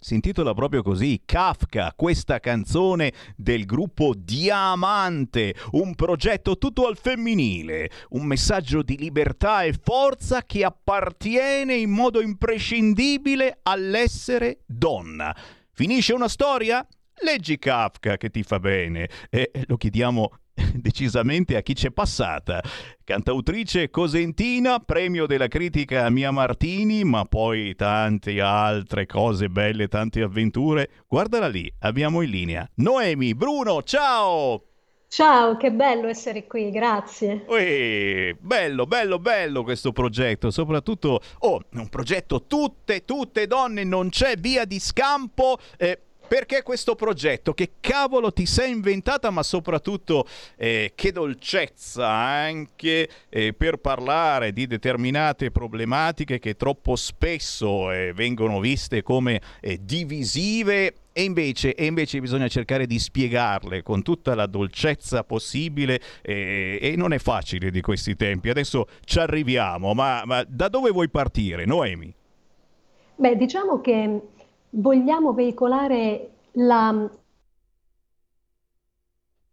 Si intitola proprio così, Kafka, questa canzone del gruppo Diamante, un progetto tutto al femminile, un messaggio di libertà e forza che appartiene in modo imprescindibile all'essere donna. Finisce una storia? Leggi Kafka che ti fa bene, e lo chiediamo decisamente a chi c'è passata. Cantautrice cosentina, premio della critica Mia Martini, ma poi tante altre cose belle, tante avventure. Guardala lì, abbiamo in linea Noemi Bruno, ciao! Ciao, che bello essere qui, grazie. Bello questo progetto, soprattutto è un progetto tutte donne, non c'è via di scampo. Perché questo progetto? Che cavolo ti sei inventata, ma soprattutto che dolcezza anche per parlare di determinate problematiche che troppo spesso vengono viste come divisive. E invece bisogna cercare di spiegarle con tutta la dolcezza possibile, e non è facile di questi tempi. Adesso ci arriviamo, ma da dove vuoi partire, Noemi? Beh, diciamo che vogliamo veicolare verso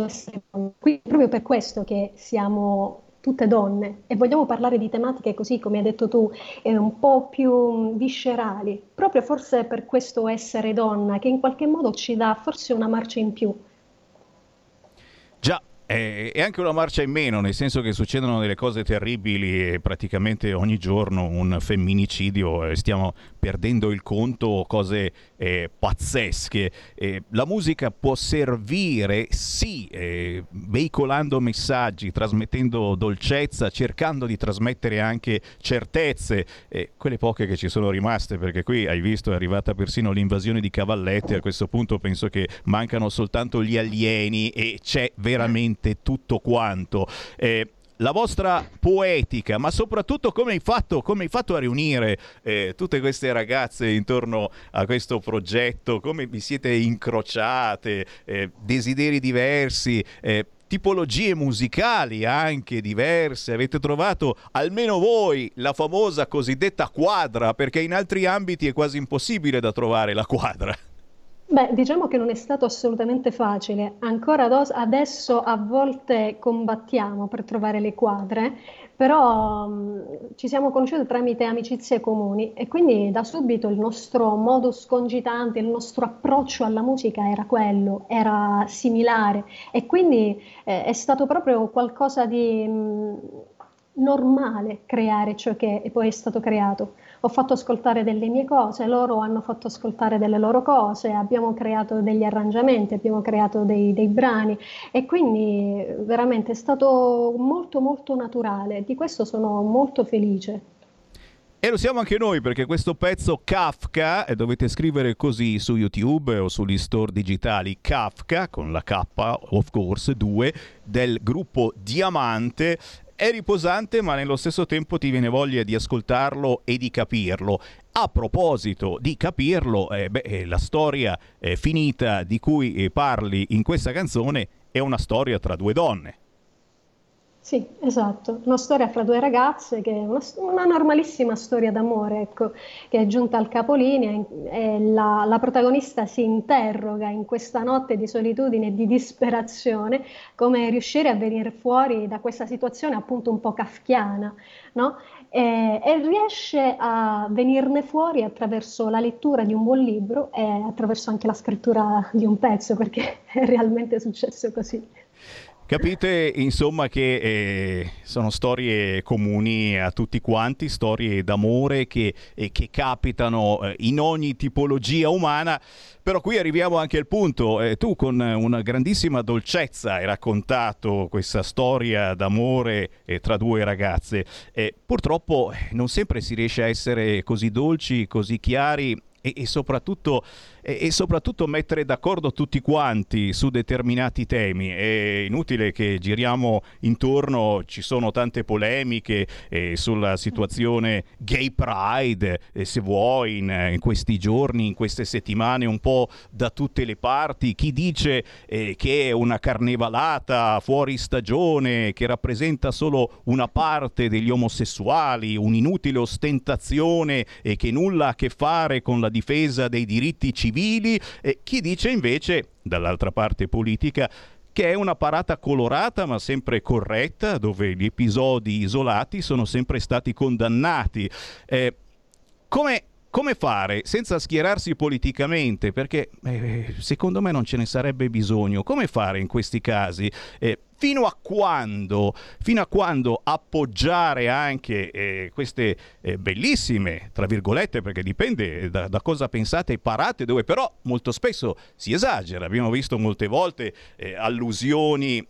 l'essere umano. Quindi proprio per questo che siamo tutte donne e vogliamo parlare di tematiche così, come hai detto tu, un po' più viscerali, proprio forse per questo essere donna che in qualche modo ci dà forse una marcia in più. Già, è anche una marcia in meno, nel senso che succedono delle cose terribili e praticamente ogni giorno un femminicidio, stiamo perdendo il conto, cose pazzesche. La musica può servire, sì, veicolando messaggi, trasmettendo dolcezza, cercando di trasmettere anche certezze, quelle poche che ci sono rimaste, perché qui hai visto è arrivata persino l'invasione di cavallette. A questo punto penso che mancano soltanto gli alieni e c'è veramente tutto quanto. La vostra poetica, ma soprattutto come hai fatto a riunire tutte queste ragazze intorno a questo progetto, come vi siete incrociate, desideri diversi, tipologie musicali anche diverse, avete trovato almeno voi la famosa cosiddetta quadra, perché in altri ambiti è quasi impossibile da trovare la quadra. Beh, diciamo che non è stato assolutamente facile, ancora adesso a volte combattiamo per trovare le quadre, però ci siamo conosciute tramite amicizie comuni e quindi da subito il nostro modo scongitante, il nostro approccio alla musica era quello, era similare, e quindi è stato proprio qualcosa di normale creare ciò che è poi stato creato. Ho fatto ascoltare delle mie cose, loro hanno fatto ascoltare delle loro cose, abbiamo creato degli arrangiamenti, abbiamo creato dei brani, e quindi veramente è stato molto molto naturale, di questo sono molto felice. E lo siamo anche noi, perché questo pezzo Kafka, e dovete scrivere così su YouTube o sugli store digitali, Kafka, con la K, of course, 2, del gruppo Diamante, è riposante ma nello stesso tempo ti viene voglia di ascoltarlo e di capirlo. A proposito di capirlo, la storia finita di cui parli in questa canzone è una storia tra due donne. Sì, esatto, una storia fra due ragazze che è una normalissima storia d'amore, ecco, che è giunta al capolinea, e la protagonista si interroga in questa notte di solitudine e di disperazione come riuscire a venire fuori da questa situazione appunto un po' kafkiana, no? E riesce a venirne fuori attraverso la lettura di un buon libro e attraverso anche la scrittura di un pezzo, perché è realmente successo così. Capite insomma che sono storie comuni a tutti quanti, storie d'amore che capitano in ogni tipologia umana, però qui arriviamo anche al punto, tu con una grandissima dolcezza hai raccontato questa storia d'amore tra due ragazze, purtroppo non sempre si riesce a essere così dolci, così chiari, e soprattutto mettere d'accordo tutti quanti su determinati temi. È inutile che giriamo intorno, ci sono tante polemiche sulla situazione gay pride, se vuoi, in questi giorni, in queste settimane, un po' da tutte le parti. Chi dice che è una carnevalata fuori stagione, che rappresenta solo una parte degli omosessuali, un'inutile ostentazione e che nulla ha a che fare con la difesa dei diritti civili, e chi dice invece, dall'altra parte politica, che è una parata colorata ma sempre corretta, dove gli episodi isolati sono sempre stati condannati. Come fare senza schierarsi politicamente? Perché secondo me non ce ne sarebbe bisogno. Come fare in questi casi? Fino a quando appoggiare anche queste bellissime, tra virgolette, perché dipende da cosa pensate, parate, dove però molto spesso si esagera. Abbiamo visto molte volte allusioni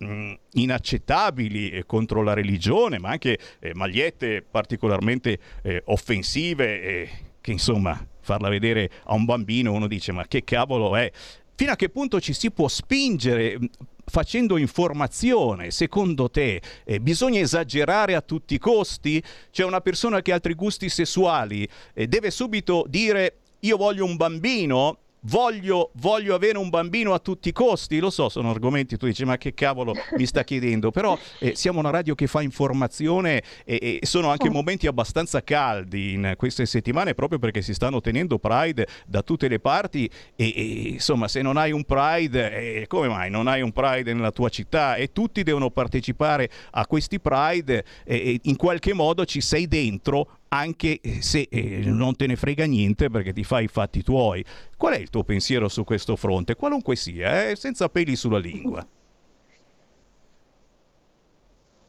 inaccettabili contro la religione, ma anche magliette particolarmente offensive, che insomma farla vedere a un bambino uno dice ma che cavolo è? Fino a che punto ci si può spingere facendo informazione? Secondo te bisogna esagerare a tutti i costi? C'è una persona che ha altri gusti sessuali, deve subito dire io voglio un bambino, voglio avere un bambino a tutti i costi? Lo so, sono argomenti, tu dici ma che cavolo mi sta chiedendo, però siamo una radio che fa informazione e sono anche momenti abbastanza caldi in queste settimane, proprio perché si stanno tenendo Pride da tutte le parti e insomma, se non hai un Pride, come mai non hai un Pride nella tua città? E tutti devono partecipare a questi Pride e in qualche modo ci sei dentro, anche se non te ne frega niente perché ti fai i fatti tuoi. Qual è il tuo pensiero su questo fronte, qualunque sia, senza peli sulla lingua?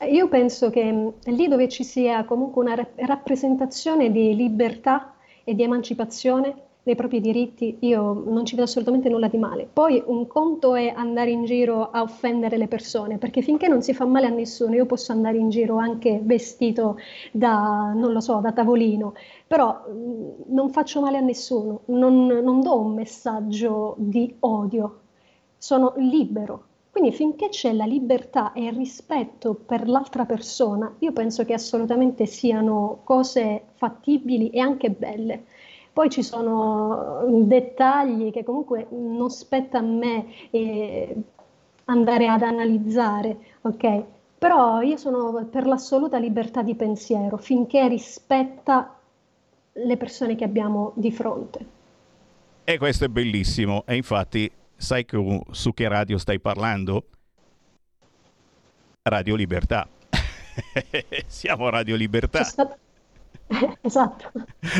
Io penso che lì dove ci sia comunque una rappresentazione di libertà e di emancipazione dei propri diritti, io non ci vedo assolutamente nulla di male. Poi un conto è andare in giro a offendere le persone, perché finché non si fa male a nessuno io posso andare in giro anche vestito da, non lo so, da tavolino, però non faccio male a nessuno, non do un messaggio di odio, sono libero. Quindi finché c'è la libertà e il rispetto per l'altra persona, io penso che assolutamente siano cose fattibili e anche belle. Poi ci sono dettagli che comunque non spetta a me andare ad analizzare, ok? Però io sono per l'assoluta libertà di pensiero, finché rispetta le persone che abbiamo di fronte. E questo è bellissimo. E infatti, sai su che radio stai parlando? Radio Libertà. Siamo Radio Libertà. Esatto.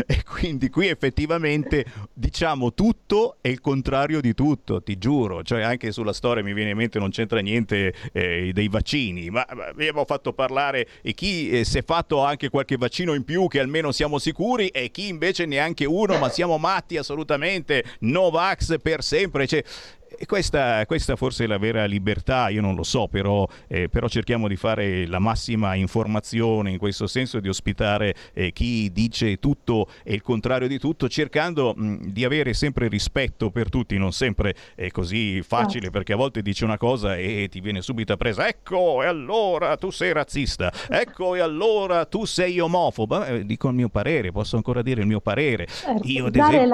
E quindi qui effettivamente diciamo tutto e il contrario di tutto, ti giuro, cioè anche sulla storia mi viene in mente, non c'entra niente dei vaccini, ma abbiamo fatto parlare e chi si è fatto anche qualche vaccino in più che almeno siamo sicuri e chi invece neanche uno, ma siamo matti assolutamente, no vax per sempre, cioè, e questa forse è la vera libertà, io non lo so, però cerchiamo di fare la massima informazione in questo senso, di ospitare chi dice tutto e il contrario di tutto, cercando di avere sempre rispetto per tutti, non sempre è così facile, perché a volte dici una cosa e ti viene subito presa, ecco e allora tu sei razzista, ecco e allora tu sei omofoba, dico il mio parere, posso ancora dire il mio parere, certo, io dare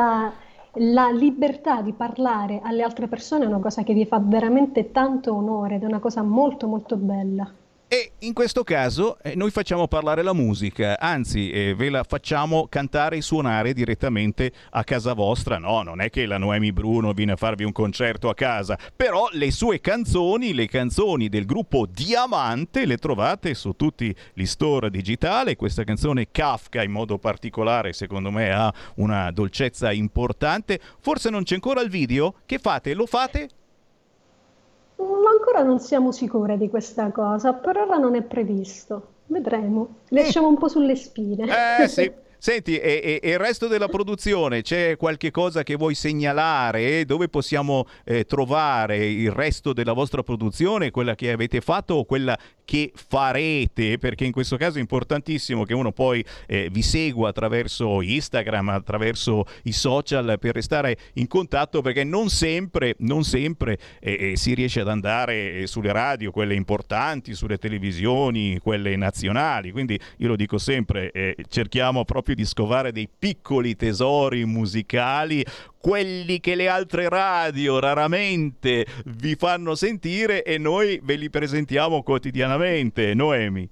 la libertà di parlare alle altre persone è una cosa che vi fa veramente tanto onore ed è una cosa molto molto bella. E in questo caso noi facciamo parlare la musica, anzi ve la facciamo cantare e suonare direttamente a casa vostra. No, non è che la Noemi Bruno viene a farvi un concerto a casa, però le sue canzoni, le canzoni del gruppo Diamante le trovate su tutti gli store digitali. Questa canzone Kafka in modo particolare secondo me ha una dolcezza importante. Forse non c'è ancora il video, che fate? Lo fate? Ancora non siamo sicure di questa cosa, per ora non è previsto, vedremo, le lasciamo un po' sulle spine. Sì. Senti, e il resto della produzione, c'è qualche cosa che vuoi segnalare? Dove possiamo trovare il resto della vostra produzione, quella che avete fatto o quella che farete? Perché in questo caso è importantissimo che uno poi vi segua attraverso Instagram, attraverso i social per restare in contatto, perché non sempre si riesce ad andare sulle radio, quelle importanti, sulle televisioni, quelle nazionali, quindi io lo dico sempre, cerchiamo proprio di scovare dei piccoli tesori musicali, quelli che le altre radio raramente vi fanno sentire e noi ve li presentiamo quotidianamente. Noemi.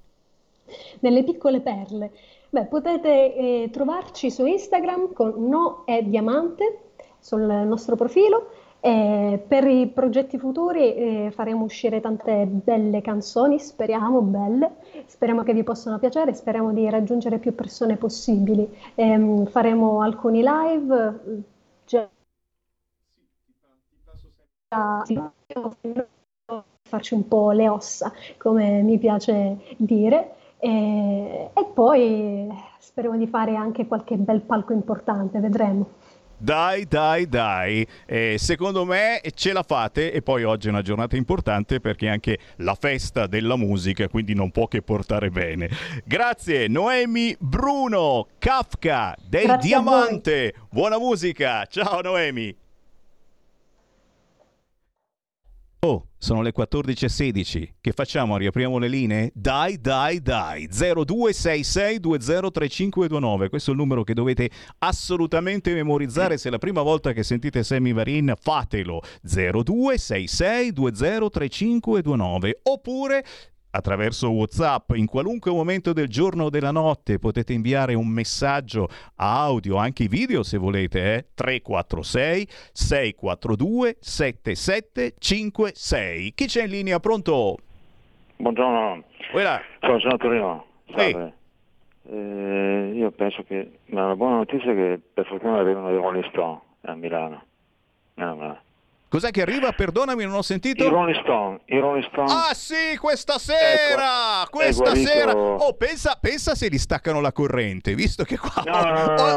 Delle piccole perle. Beh, potete trovarci su Instagram con No è Diamante sul nostro profilo. Per i progetti futuri faremo uscire tante belle canzoni, speriamo belle, speriamo che vi possano piacere, speriamo di raggiungere più persone possibili. Faremo alcuni live, farci un po' le ossa, come mi piace dire, e poi speriamo di fare anche qualche bel palco importante, vedremo. Dai, secondo me ce la fate e poi oggi è una giornata importante perché è anche la festa della musica, quindi non può che portare bene. Grazie Noemi Bruno, Kafka del Grazie Diamante, buona musica, ciao Noemi. Oh, sono le 14.16, che facciamo? Riapriamo le linee? Dai, 0266203529, questo è il numero che dovete assolutamente memorizzare, se è la prima volta che sentite Sammy Varin fatelo, 0266203529, oppure attraverso WhatsApp, in qualunque momento del giorno o della notte potete inviare un messaggio audio, anche video se volete, 346 642 7756. Chi c'è in linea? Pronto? Buongiorno. Sono Antonino. Salve. Io penso che una buona notizia è che per fortuna arrivano i Rolling Stones a Milano. Cos'è che arriva? Perdonami, non ho sentito. I Rolling Stones. Ah sì, questa sera! Ecco, questa sera! Oh, pensa se li staccano la corrente, visto che qua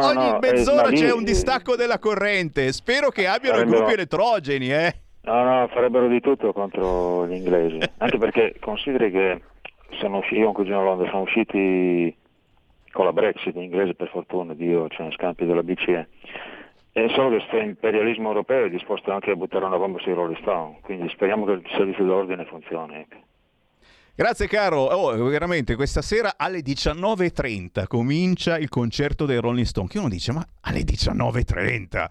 ogni mezz'ora c'è un distacco della corrente. Spero che abbiano i gruppi elettrogeni, No, farebbero di tutto contro gli inglesi. Anche perché consideri che io e un cugino a Londra sono usciti con la Brexit, in inglese per fortuna, Dio, c'è uno scambio della BCE. È solo che questo imperialismo europeo è disposto anche a buttare una bomba sui Rolling Stones, quindi speriamo che il servizio d'ordine funzioni. Grazie caro, veramente questa sera alle 19.30 comincia il concerto dei Rolling Stones, che uno dice ma alle 19.30?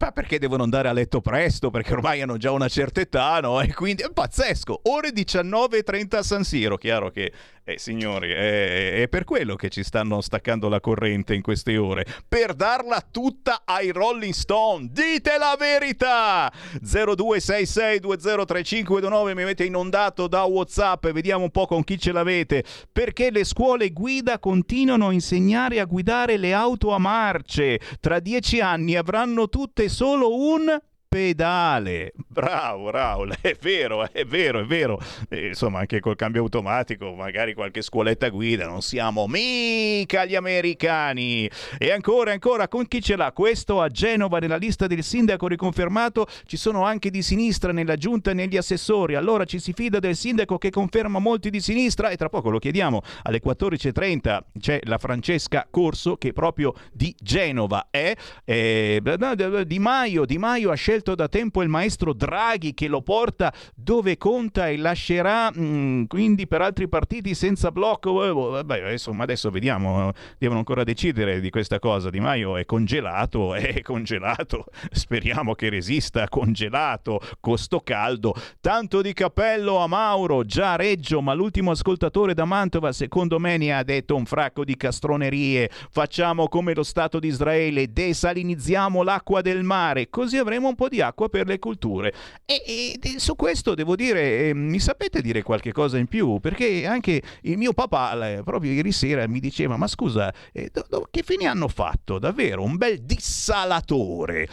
Ma perché devono andare a letto presto? Perché ormai hanno già una certa età, no? E quindi è pazzesco, ore 19.30 a San Siro, chiaro che Signori, è per quello che ci stanno staccando la corrente in queste ore, per darla tutta ai Rolling Stones. Dite la verità! 0266203529, mi avete inondato da WhatsApp e vediamo un po' con chi ce l'avete. Perché le scuole guida continuano a insegnare a guidare le auto a marce? Tra 10 anni avranno tutte solo un... pedale. Bravo Raul, è vero. Insomma, anche col cambio automatico magari qualche scuoletta guida, non siamo mica gli americani. E ancora con chi ce l'ha questo? A Genova, nella lista del sindaco riconfermato ci sono anche di sinistra nella giunta e negli assessori, allora ci si fida del sindaco che conferma molti di sinistra? E tra poco lo chiediamo. Alle 14.30 c'è la Francesca Corso, che proprio di Genova è. Di Maio ha scelto da tempo il maestro Draghi, che lo porta dove conta e lascerà quindi per altri partiti senza blocco. Vabbè, insomma, adesso vediamo, devono ancora decidere di questa cosa. Di Maio è congelato, speriamo che resista congelato con sto caldo. Tanto di cappello a Mauro, già Reggio, ma l'ultimo ascoltatore da Mantova secondo me ne ha detto un fracco di castronerie. Facciamo come lo Stato di Israele, desalinizziamo l'acqua del mare, così avremo un po' di acqua per le culture. E su questo devo dire, mi sapete dire qualche cosa in più? Perché anche il mio papà proprio ieri sera mi diceva, ma scusa, che fine hanno fatto? Davvero, un bel dissalatore.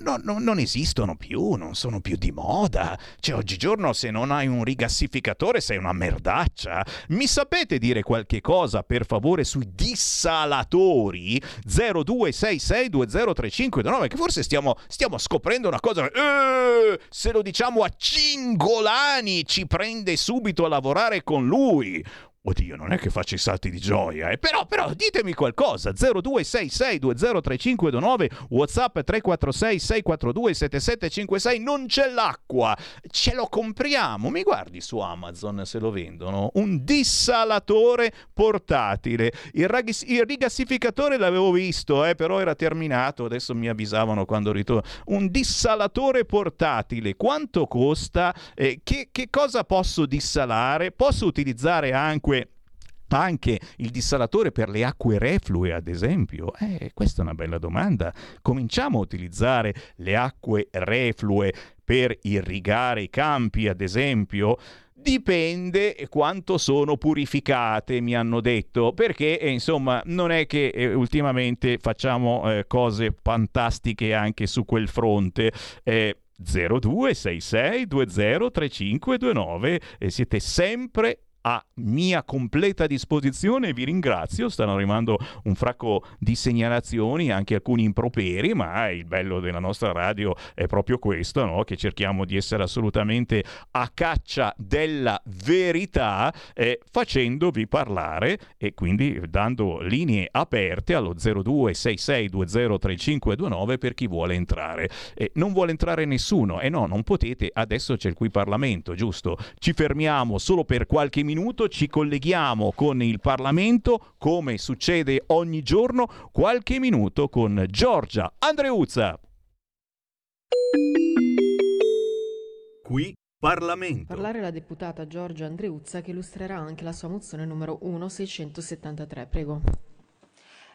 Non esistono più, non sono più di moda. Cioè, oggigiorno se non hai un rigassificatore sei una merdaccia. Mi sapete dire qualche cosa per favore sui dissalatori? 0266203529, che forse stiamo scoprendo una cosa. Se lo diciamo a Cingolani ci prende subito a lavorare con lui. Oddio, non è che faccio i salti di gioia, però ditemi qualcosa. 0266203529, WhatsApp 346 642 7756. Non c'è l'acqua, ce lo compriamo, mi guardi su Amazon se lo vendono, un dissalatore portatile. Il rigassificatore l'avevo visto, però era terminato, adesso mi avvisavano quando ritorno. Un dissalatore portatile, quanto costa? Che cosa posso dissalare? Posso utilizzare anche il dissalatore per le acque reflue, ad esempio? Questa è una bella domanda. Cominciamo a utilizzare le acque reflue per irrigare i campi, ad esempio? Dipende quanto sono purificate, mi hanno detto, perché insomma non è che ultimamente facciamo cose fantastiche anche su quel fronte. 0266203529, siete sempre a mia completa disposizione, vi ringrazio. Stanno arrivando un fracco di segnalazioni, anche alcuni improperi, ma il bello della nostra radio è proprio questo, no? Che cerchiamo di essere assolutamente a caccia della verità, facendovi parlare e quindi dando linee aperte allo 0266203529 per chi vuole entrare. Non vuole entrare nessuno? No, non potete, adesso c'è il Qui Parlamento, giusto? Ci fermiamo solo per qualche minuto, ci colleghiamo con il Parlamento come succede ogni giorno, qualche minuto con Giorgia Andreuzza. Qui Parlamento. Parlare la deputata Giorgia Andreuzza, che illustrerà anche la sua mozione numero 1673. Prego.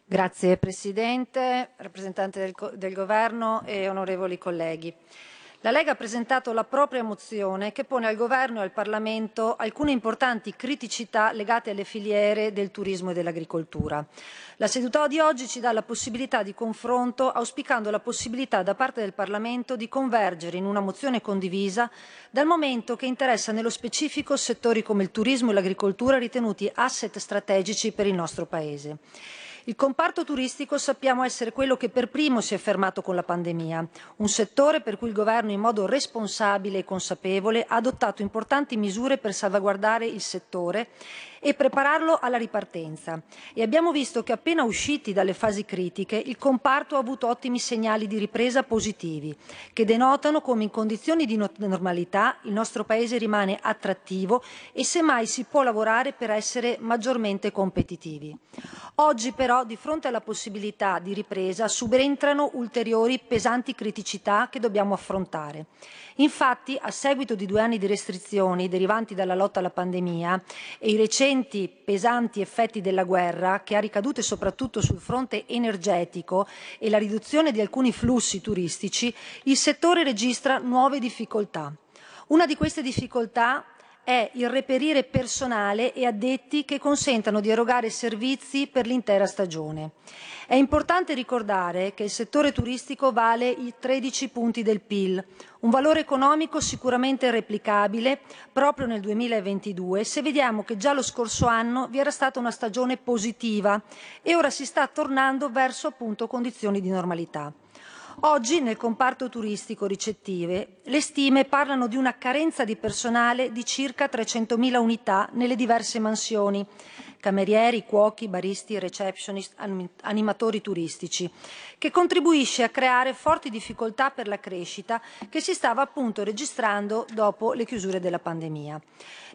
Grazie Presidente, rappresentante del Governo e onorevoli colleghi. La Lega ha presentato la propria mozione che pone al Governo e al Parlamento alcune importanti criticità legate alle filiere del turismo e dell'agricoltura. La seduta di oggi ci dà la possibilità di confronto, auspicando la possibilità da parte del Parlamento di convergere in una mozione condivisa, dal momento che interessa nello specifico settori come il turismo e l'agricoltura ritenuti asset strategici per il nostro Paese. Il comparto turistico sappiamo essere quello che per primo si è fermato con la pandemia, un settore per cui il Governo in modo responsabile e consapevole ha adottato importanti misure per salvaguardare il settore e prepararlo alla ripartenza. E abbiamo visto che appena usciti dalle fasi critiche il comparto ha avuto ottimi segnali di ripresa positivi, che denotano come in condizioni di normalità il nostro Paese rimane attrattivo e semmai si può lavorare per essere maggiormente competitivi. Oggi però, di fronte alla possibilità di ripresa, subentrano ulteriori pesanti criticità che dobbiamo affrontare. Infatti, a seguito di 2 anni di restrizioni derivanti dalla lotta alla pandemia e i recenti pesanti effetti della guerra, che ha ricadute soprattutto sul fronte energetico e la riduzione di alcuni flussi turistici, il settore registra nuove difficoltà. Una di queste difficoltà è il reperire personale e addetti che consentano di erogare servizi per l'intera stagione. È importante ricordare che il settore turistico vale i 13 punti del PIL, un valore economico sicuramente replicabile proprio nel 2022, se vediamo che già lo scorso anno vi era stata una stagione positiva e ora si sta tornando verso appunto condizioni di normalità. Oggi nel comparto turistico ricettive le stime parlano di una carenza di personale di circa 300.000 unità nelle diverse mansioni, camerieri, cuochi, baristi, receptionist, animatori turistici, che contribuisce a creare forti difficoltà per la crescita che si stava appunto registrando dopo le chiusure della pandemia.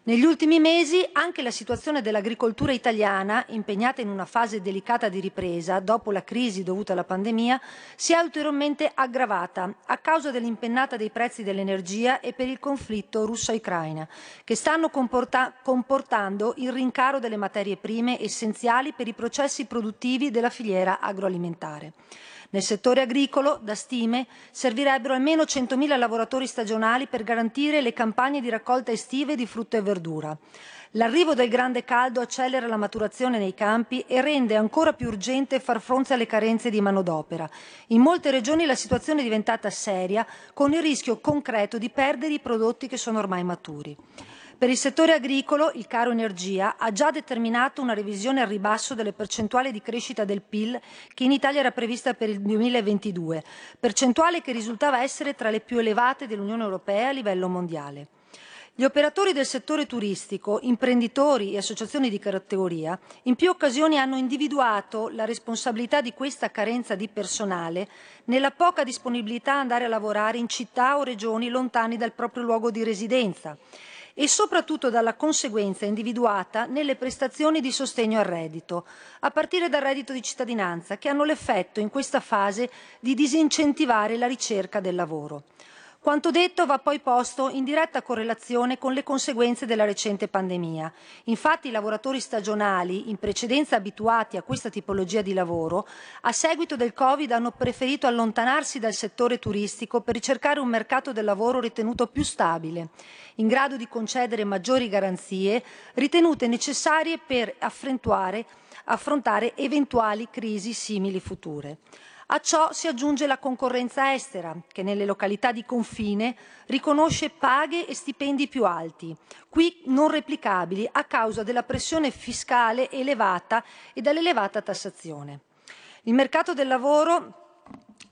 Negli ultimi mesi anche la situazione dell'agricoltura italiana, impegnata in una fase delicata di ripresa dopo la crisi dovuta alla pandemia, si è ulteriormente aggravata a causa dell'impennata dei prezzi dell'energia e per il conflitto russo-ucraina, che stanno comportando il rincaro delle materie prime essenziali per i processi produttivi della filiera agroalimentare. Nel settore agricolo, da stime, servirebbero almeno 100.000 lavoratori stagionali per garantire le campagne di raccolta estive di frutta e verdura. L'arrivo del grande caldo accelera la maturazione nei campi e rende ancora più urgente far fronte alle carenze di manodopera. In molte regioni la situazione è diventata seria, con il rischio concreto di perdere i prodotti che sono ormai maturi. Per il settore agricolo, il caro energia ha già determinato una revisione al ribasso delle percentuali di crescita del PIL che in Italia era prevista per il 2022, percentuale che risultava essere tra le più elevate dell'Unione Europea a livello mondiale. Gli operatori del settore turistico, imprenditori e associazioni di categoria, in più occasioni hanno individuato la responsabilità di questa carenza di personale nella poca disponibilità a andare a lavorare in città o regioni lontani dal proprio luogo di residenza e soprattutto dalla conseguenza individuata nelle prestazioni di sostegno al reddito, a partire dal reddito di cittadinanza, che hanno l'effetto in questa fase di disincentivare la ricerca del lavoro. Quanto detto va poi posto in diretta correlazione con le conseguenze della recente pandemia. Infatti i lavoratori stagionali, in precedenza abituati a questa tipologia di lavoro, a seguito del Covid hanno preferito allontanarsi dal settore turistico per ricercare un mercato del lavoro ritenuto più stabile, in grado di concedere maggiori garanzie ritenute necessarie per affrontare eventuali crisi simili future. A ciò si aggiunge la concorrenza estera, che nelle località di confine riconosce paghe e stipendi più alti, qui non replicabili a causa della pressione fiscale elevata e dall'elevata tassazione. Il mercato del lavoro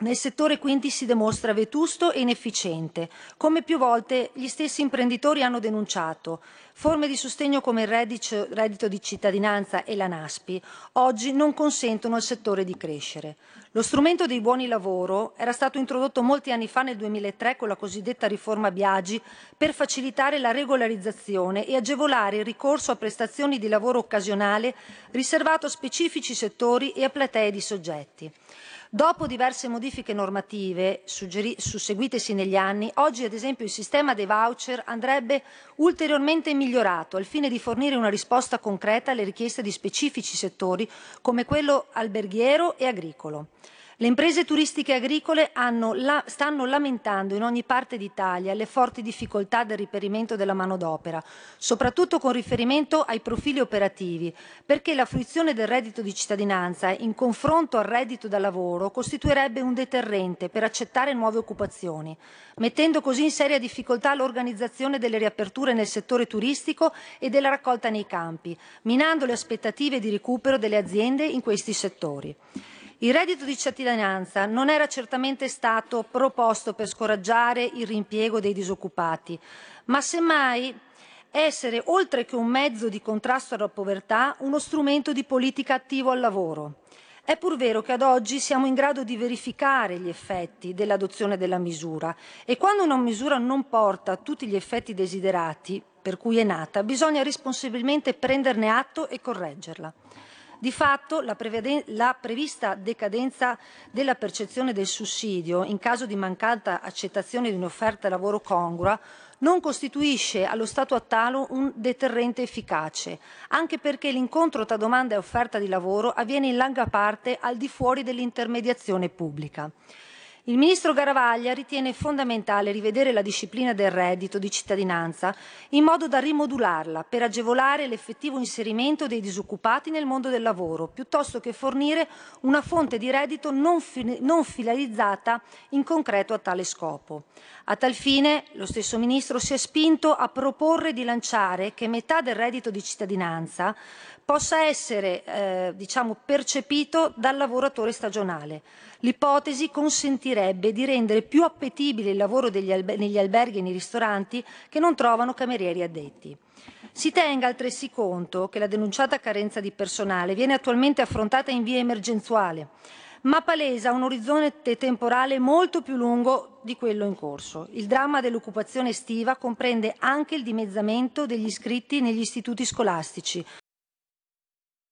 nel settore quindi si dimostra vetusto e inefficiente, come più volte gli stessi imprenditori hanno denunciato. Forme di sostegno come il reddito di cittadinanza e la NASPI oggi non consentono al settore di crescere. Lo strumento dei buoni lavoro era stato introdotto molti anni fa nel 2003 con la cosiddetta riforma Biagi per facilitare la regolarizzazione e agevolare il ricorso a prestazioni di lavoro occasionale riservato a specifici settori e a platee di soggetti. Dopo diverse modifiche normative susseguitesi negli anni, oggi ad esempio il sistema dei voucher andrebbe ulteriormente migliorato al fine di fornire una risposta concreta alle richieste di specifici settori come quello alberghiero e agricolo. Le imprese turistiche agricole stanno lamentando in ogni parte d'Italia le forti difficoltà del reperimento della manodopera, soprattutto con riferimento ai profili operativi, perché la fruizione del reddito di cittadinanza in confronto al reddito da lavoro costituirebbe un deterrente per accettare nuove occupazioni, mettendo così in seria difficoltà l'organizzazione delle riaperture nel settore turistico e della raccolta nei campi, minando le aspettative di recupero delle aziende in questi settori. Il reddito di cittadinanza non era certamente stato proposto per scoraggiare il riimpiego dei disoccupati, ma semmai essere, oltre che un mezzo di contrasto alla povertà, uno strumento di politica attiva al lavoro. È pur vero che ad oggi siamo in grado di verificare gli effetti dell'adozione della misura e quando una misura non porta a tutti gli effetti desiderati, per cui è nata, bisogna responsabilmente prenderne atto e correggerla. Di fatto, la prevista decadenza della percezione del sussidio in caso di mancata accettazione di un'offerta lavoro congrua non costituisce allo stato attuale un deterrente efficace, anche perché l'incontro tra domanda e offerta di lavoro avviene in larga parte al di fuori dell'intermediazione pubblica. Il ministro Garavaglia ritiene fondamentale rivedere la disciplina del reddito di cittadinanza in modo da rimodularla per agevolare l'effettivo inserimento dei disoccupati nel mondo del lavoro, piuttosto che fornire una fonte di reddito non finalizzata in concreto a tale scopo. A tal fine, lo stesso ministro si è spinto a proporre di lanciare che metà del reddito di cittadinanza possa essere percepito dal lavoratore stagionale. L'ipotesi consentirebbe di rendere più appetibile il lavoro negli alberghi e nei ristoranti che non trovano camerieri addetti. Si tenga altresì conto che la denunciata carenza di personale viene attualmente affrontata in via emergenziale, ma palesa un orizzonte temporale molto più lungo di quello in corso. Il dramma dell'occupazione estiva comprende anche il dimezzamento degli iscritti negli istituti scolastici.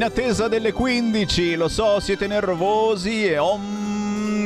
in attesa delle 15. Lo so, siete nervosi e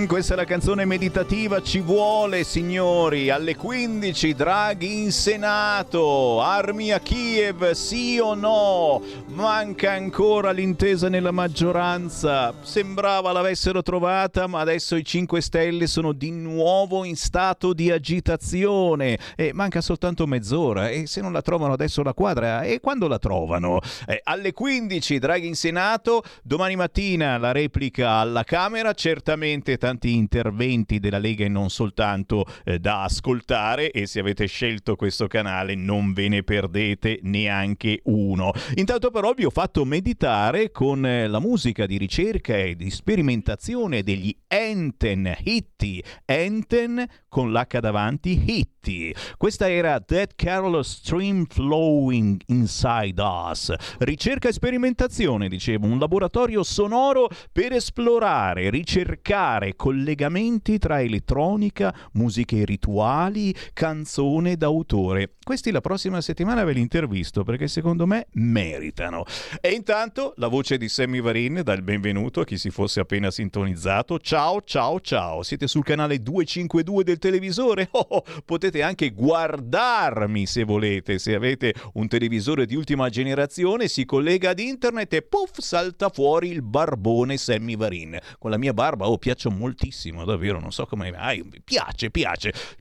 questa è la canzone meditativa, ci vuole, signori. Alle 15 Draghi in Senato, armi a Kiev, sì o no? Manca ancora l'intesa nella maggioranza, sembrava l'avessero trovata, ma adesso i 5 Stelle sono di nuovo in stato di agitazione e manca soltanto mezz'ora, e se non la trovano adesso la quadra, e quando la trovano? Alle 15 Draghi in Senato, domani mattina la replica alla Camera, certamente tanti interventi della Lega e non soltanto da ascoltare, e se avete scelto questo canale non ve ne perdete neanche uno. Intanto però vi ho fatto meditare con la musica di ricerca e di sperimentazione degli Enten con l'H davanti, Hitti. Questa era That Careless Stream Flowing Inside Us. Ricerca e sperimentazione, dicevo, un laboratorio sonoro per esplorare, ricercare collegamenti tra elettronica, musiche rituali, canzone d'autore. Questi la prossima settimana ve li intervisto perché secondo me meritano. E intanto la voce di Sammy Varin dà il benvenuto a chi si fosse appena sintonizzato. Ciao, siete sul canale 252 del televisore, potete anche guardarmi se volete, se avete un televisore di ultima generazione, si collega ad internet e puff, salta fuori il barbone Sammy Varin. Con la mia barba piaccio moltissimo, davvero, non so come mai, piace.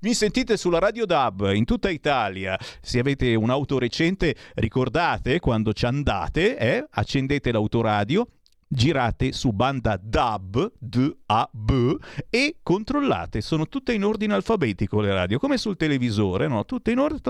Mi sentite sulla Radio DAB in tutta Italia, se avete un'auto recente ricordate quando ci andate, accendete l'autoradio, girate su banda DAB, D-A-B, e controllate, sono tutte in ordine alfabetico le radio, come sul televisore, no? Tutte in ordine,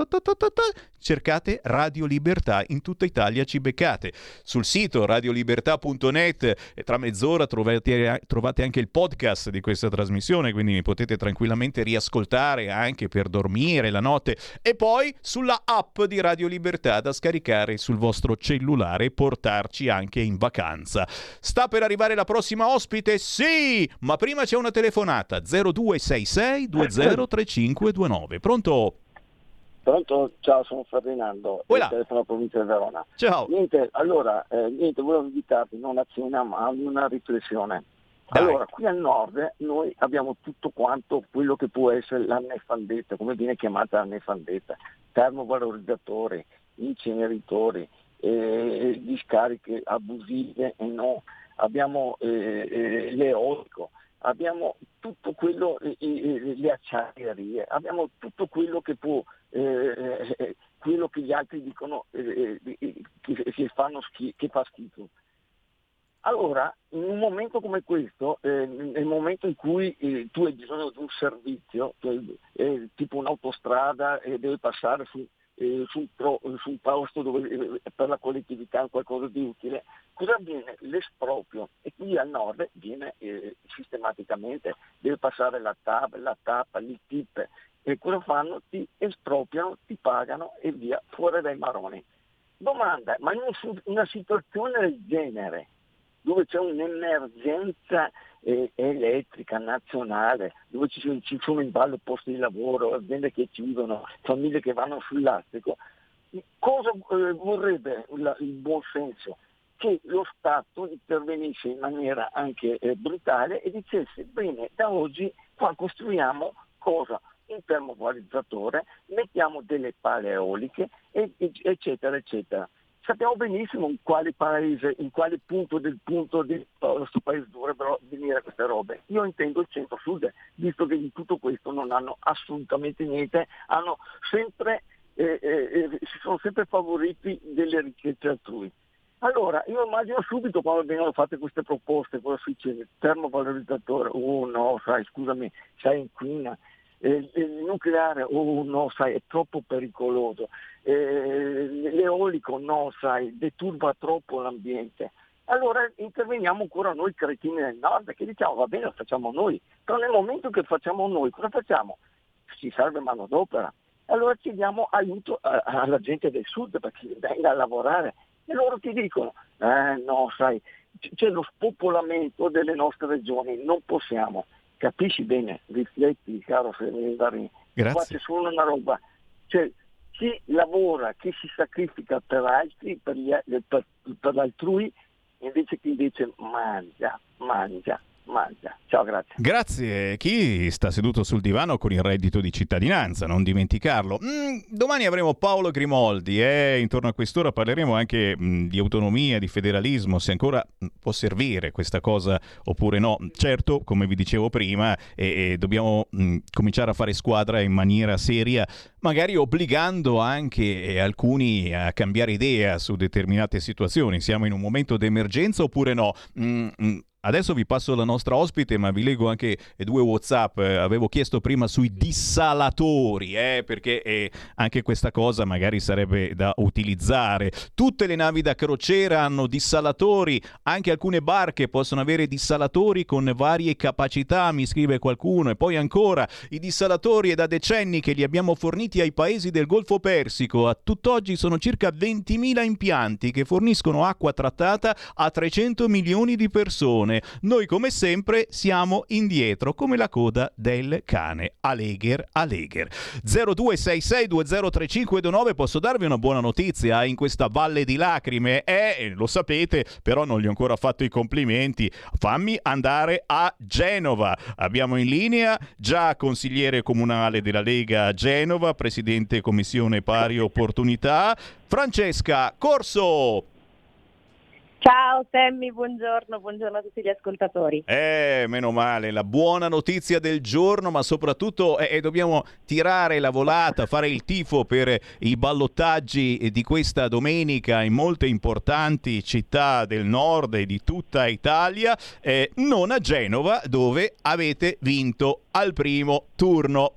cercate Radio Libertà, in tutta Italia ci beccate. Sul sito radiolibertà.net tra mezz'ora trovate anche il podcast di questa trasmissione, quindi mi potete tranquillamente riascoltare anche per dormire la notte, e poi sulla app di Radio Libertà da scaricare sul vostro cellulare e portarci anche in vacanza. Sta per arrivare la prossima ospite? Sì! Ma prima c'è una telefonata. 0266 203529. Pronto? Pronto? Ciao, sono Ferdinando. Telefono provincia di Verona. Ciao. Allora, volevo invitarvi non a cena ma ad una riflessione. Dai. Allora, qui al nord noi abbiamo tutto quanto quello che può essere la nefandetta, come viene chiamata la nefandetta, termovalorizzatori, inceneritori, discariche abusive e no, abbiamo l'eolico, abbiamo tutto quello, le acciaierie, abbiamo tutto quello che può, quello che gli altri dicono che fa schifo. Allora, in un momento come questo, nel momento in cui tu hai bisogno di un servizio, tipo un'autostrada e devi passare su un posto dove per la collettività qualcosa di utile, cosa avviene? L'esproprio, e qui al nord viene sistematicamente, deve passare la TAB, la TAP, l'ITIP, e cosa fanno? Ti espropriano, ti pagano e via, fuori dai maroni. Domanda, ma in una situazione del genere, dove c'è un'emergenza elettrica nazionale, dove ci sono in ballo posti di lavoro, aziende che chiudono, famiglie che vanno sull'astico, cosa vorrebbe il buon senso? Che lo Stato intervenisse in maniera anche brutale e dicesse: bene, da oggi qua costruiamo cosa? Un termovalorizzatore, mettiamo delle pale eoliche, eccetera, eccetera. Sappiamo benissimo in quale paese, in quale punto del nostro paese dovrebbero venire queste robe. Io intendo il centro-sud, visto che di tutto questo non hanno assolutamente niente, si sono sempre favoriti delle ricchezze altrui. Allora, io immagino subito quando vengono fatte queste proposte, cosa succede? Termovalorizzatore, oh no, sai, inquina. Il nucleare, è troppo pericoloso, l'eolico, deturba troppo l'ambiente. Allora interveniamo ancora noi cretini del nord che diciamo va bene, lo facciamo noi, però nel momento che facciamo noi, cosa facciamo? Ci serve manodopera. Allora chiediamo aiuto alla gente del sud perché venga a lavorare, e loro ti dicono c'è lo spopolamento delle nostre regioni, non possiamo. Capisci bene, rifletti, caro Ferrari. Qua c'è solo una roba, cioè chi lavora, chi si sacrifica per altri, per l'altrui, invece chi dice mangia. Ciao, grazie. Grazie. Chi sta seduto sul divano con il reddito di cittadinanza, non dimenticarlo. Domani avremo Paolo Grimoldi e intorno a quest'ora parleremo anche di autonomia, di federalismo, se ancora può servire questa cosa oppure no. Certo, come vi dicevo prima, dobbiamo cominciare a fare squadra in maniera seria, magari obbligando anche alcuni a cambiare idea su determinate situazioni. Siamo in un momento d'emergenza oppure no? Adesso vi passo la nostra ospite, ma vi leggo anche 2 WhatsApp. Avevo chiesto prima sui dissalatori, perché anche questa cosa magari sarebbe da utilizzare. Tutte le navi da crociera hanno dissalatori, anche alcune barche possono avere dissalatori con varie capacità, mi scrive qualcuno. E poi ancora, i dissalatori è da decenni che li abbiamo forniti ai paesi del Golfo Persico. A tutt'oggi sono circa 20.000 impianti che forniscono acqua trattata a 300 milioni di persone. Noi come sempre siamo indietro come la coda del cane. Allegher. 0266203529. Posso darvi una buona notizia in questa valle di lacrime? Lo sapete, però non gli ho ancora fatto i complimenti. Fammi andare a Genova. Abbiamo in linea già consigliere comunale della Lega a Genova, presidente Commissione Pari Opportunità, Francesca Corso. Ciao Sammy, buongiorno a tutti gli ascoltatori. Meno male, la buona notizia del giorno, ma soprattutto dobbiamo tirare la volata, fare il tifo per i ballottaggi di questa domenica in molte importanti città del nord e di tutta Italia, non a Genova, dove avete vinto al primo turno.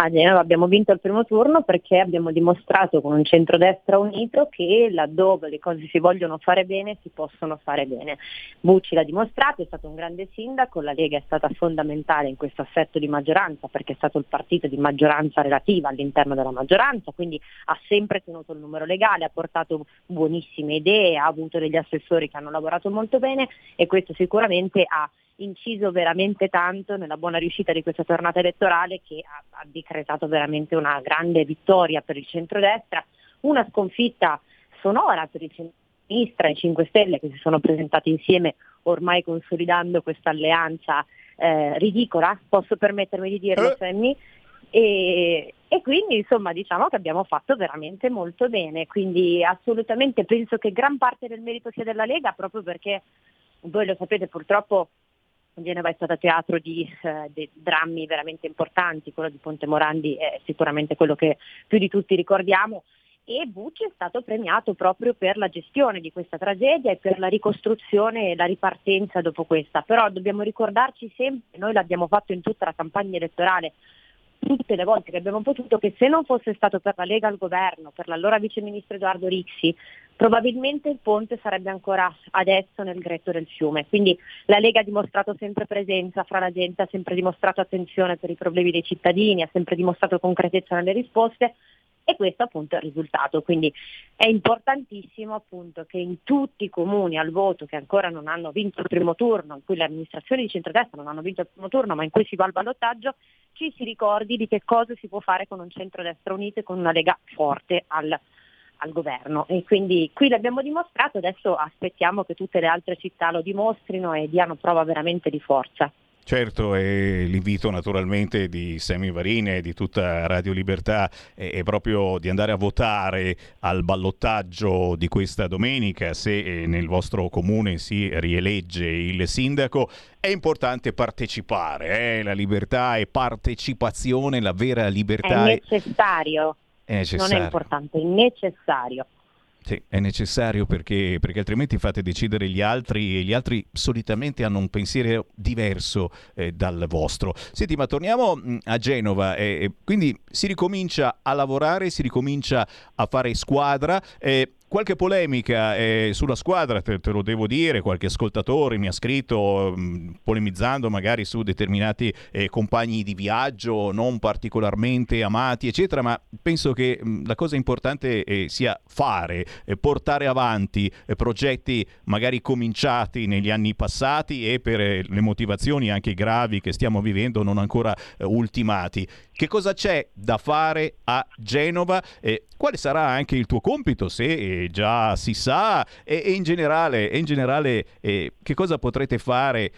A Genova abbiamo vinto il primo turno perché abbiamo dimostrato con un centrodestra unito che laddove le cose si vogliono fare bene si possono fare bene. Bucci l'ha dimostrato, è stato un grande sindaco, la Lega è stata fondamentale in questo assetto di maggioranza perché è stato il partito di maggioranza relativa all'interno della maggioranza, quindi ha sempre tenuto il numero legale, ha portato buonissime idee, ha avuto degli assessori che hanno lavorato molto bene e questo sicuramente ha inciso veramente tanto nella buona riuscita di questa tornata elettorale che ha decretato veramente una grande vittoria per il centrodestra, una sconfitta sonora per il centro-sinistra e 5 Stelle che si sono presentati insieme ormai consolidando questa alleanza ridicola, posso permettermi di dirlo, Sammy? E quindi insomma diciamo che abbiamo fatto veramente molto bene, quindi assolutamente penso che gran parte del merito sia della Lega, proprio perché voi lo sapete purtroppo Genova è stata teatro di drammi veramente importanti, quello di Ponte Morandi è sicuramente quello che più di tutti ricordiamo e Bucci è stato premiato proprio per la gestione di questa tragedia e per la ricostruzione e la ripartenza dopo questa, però dobbiamo ricordarci sempre, noi l'abbiamo fatto in tutta la campagna elettorale, tutte le volte che abbiamo potuto, che se non fosse stato per la Lega al governo, per l'allora viceministro Edoardo Rixi, probabilmente il ponte sarebbe ancora adesso nel gretto del fiume. Quindi la Lega ha dimostrato sempre presenza fra la gente, ha sempre dimostrato attenzione per i problemi dei cittadini, ha sempre dimostrato concretezza nelle risposte e questo appunto è il risultato. Quindi è importantissimo appunto che in tutti i comuni al voto che ancora non hanno vinto il primo turno, in cui le amministrazioni di centrodestra non hanno vinto il primo turno ma in cui si va al ballottaggio, ci si ricordi di che cosa si può fare con un centrodestra unito e con una Lega forte al governo. E quindi qui l'abbiamo dimostrato, adesso aspettiamo che tutte le altre città lo dimostrino e diano prova veramente di forza. Certo, e l'invito naturalmente di Sammy Varin e di tutta Radio Libertà è proprio di andare a votare al ballottaggio di questa domenica. Se nel vostro comune si rielegge il sindaco è importante partecipare, la libertà è partecipazione, la vera libertà è necessario, non è importante, è necessario. Sì, è necessario perché altrimenti fate decidere gli altri e gli altri solitamente hanno un pensiero diverso dal vostro. Senti, ma torniamo a Genova, quindi si ricomincia a lavorare, si ricomincia a fare squadra. Qualche polemica sulla squadra, te lo devo dire, qualche ascoltatore mi ha scritto polemizzando magari su determinati compagni di viaggio non particolarmente amati eccetera, ma penso che la cosa importante sia fare, portare avanti progetti magari cominciati negli anni passati e per le motivazioni anche gravi che stiamo vivendo non ancora ultimati. Che cosa c'è da fare a Genova? Quale sarà anche il tuo compito se già si sa, e in generale che cosa potrete fare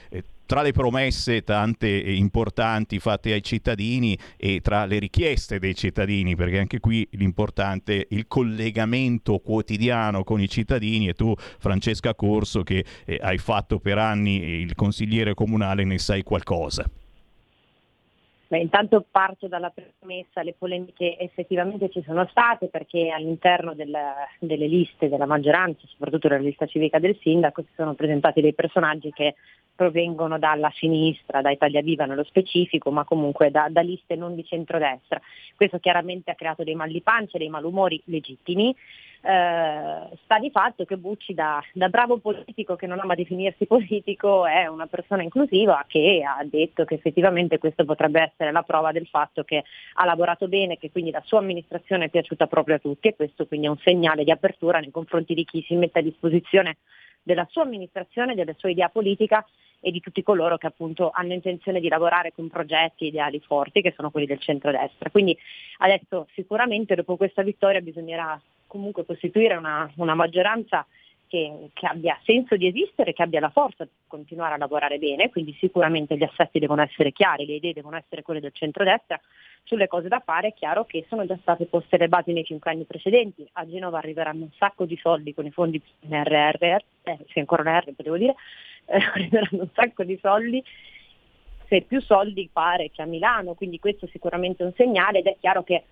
tra le promesse tante importanti fatte ai cittadini e tra le richieste dei cittadini, perché anche qui l'importante è il collegamento quotidiano con i cittadini. E tu, Francesca Corso, che hai fatto per anni il consigliere comunale, ne sai qualcosa. Beh, intanto parto dalla premessa: le polemiche effettivamente ci sono state, perché all'interno delle liste della maggioranza, soprattutto della lista civica del sindaco, si sono presentati dei personaggi che provengono dalla sinistra, da Italia Viva nello specifico, ma comunque da liste non di centrodestra. Questo chiaramente ha creato dei mal di pancia, dei malumori legittimi. Sta di fatto che Bucci, da bravo politico che non ama definirsi politico, è una persona inclusiva, che ha detto che effettivamente questo potrebbe essere la prova del fatto che ha lavorato bene, che quindi la sua amministrazione è piaciuta proprio a tutti, e questo quindi è un segnale di apertura nei confronti di chi si mette a disposizione della sua amministrazione, della sua idea politica e di tutti coloro che appunto hanno intenzione di lavorare con progetti ideali forti, che sono quelli del centrodestra. Quindi adesso sicuramente dopo questa vittoria bisognerà comunque costituire una maggioranza che abbia senso di esistere, che abbia la forza di continuare a lavorare bene, quindi sicuramente gli assetti devono essere chiari, le idee devono essere quelle del centrodestra. Sulle cose da fare è chiaro che sono già state poste le basi nei 5 anni precedenti. A Genova arriveranno un sacco di soldi con i fondi PNRR, se ancora una R potevo dire, arriveranno un sacco di soldi, se più soldi pare che a Milano, quindi questo è sicuramente un segnale, ed è chiaro che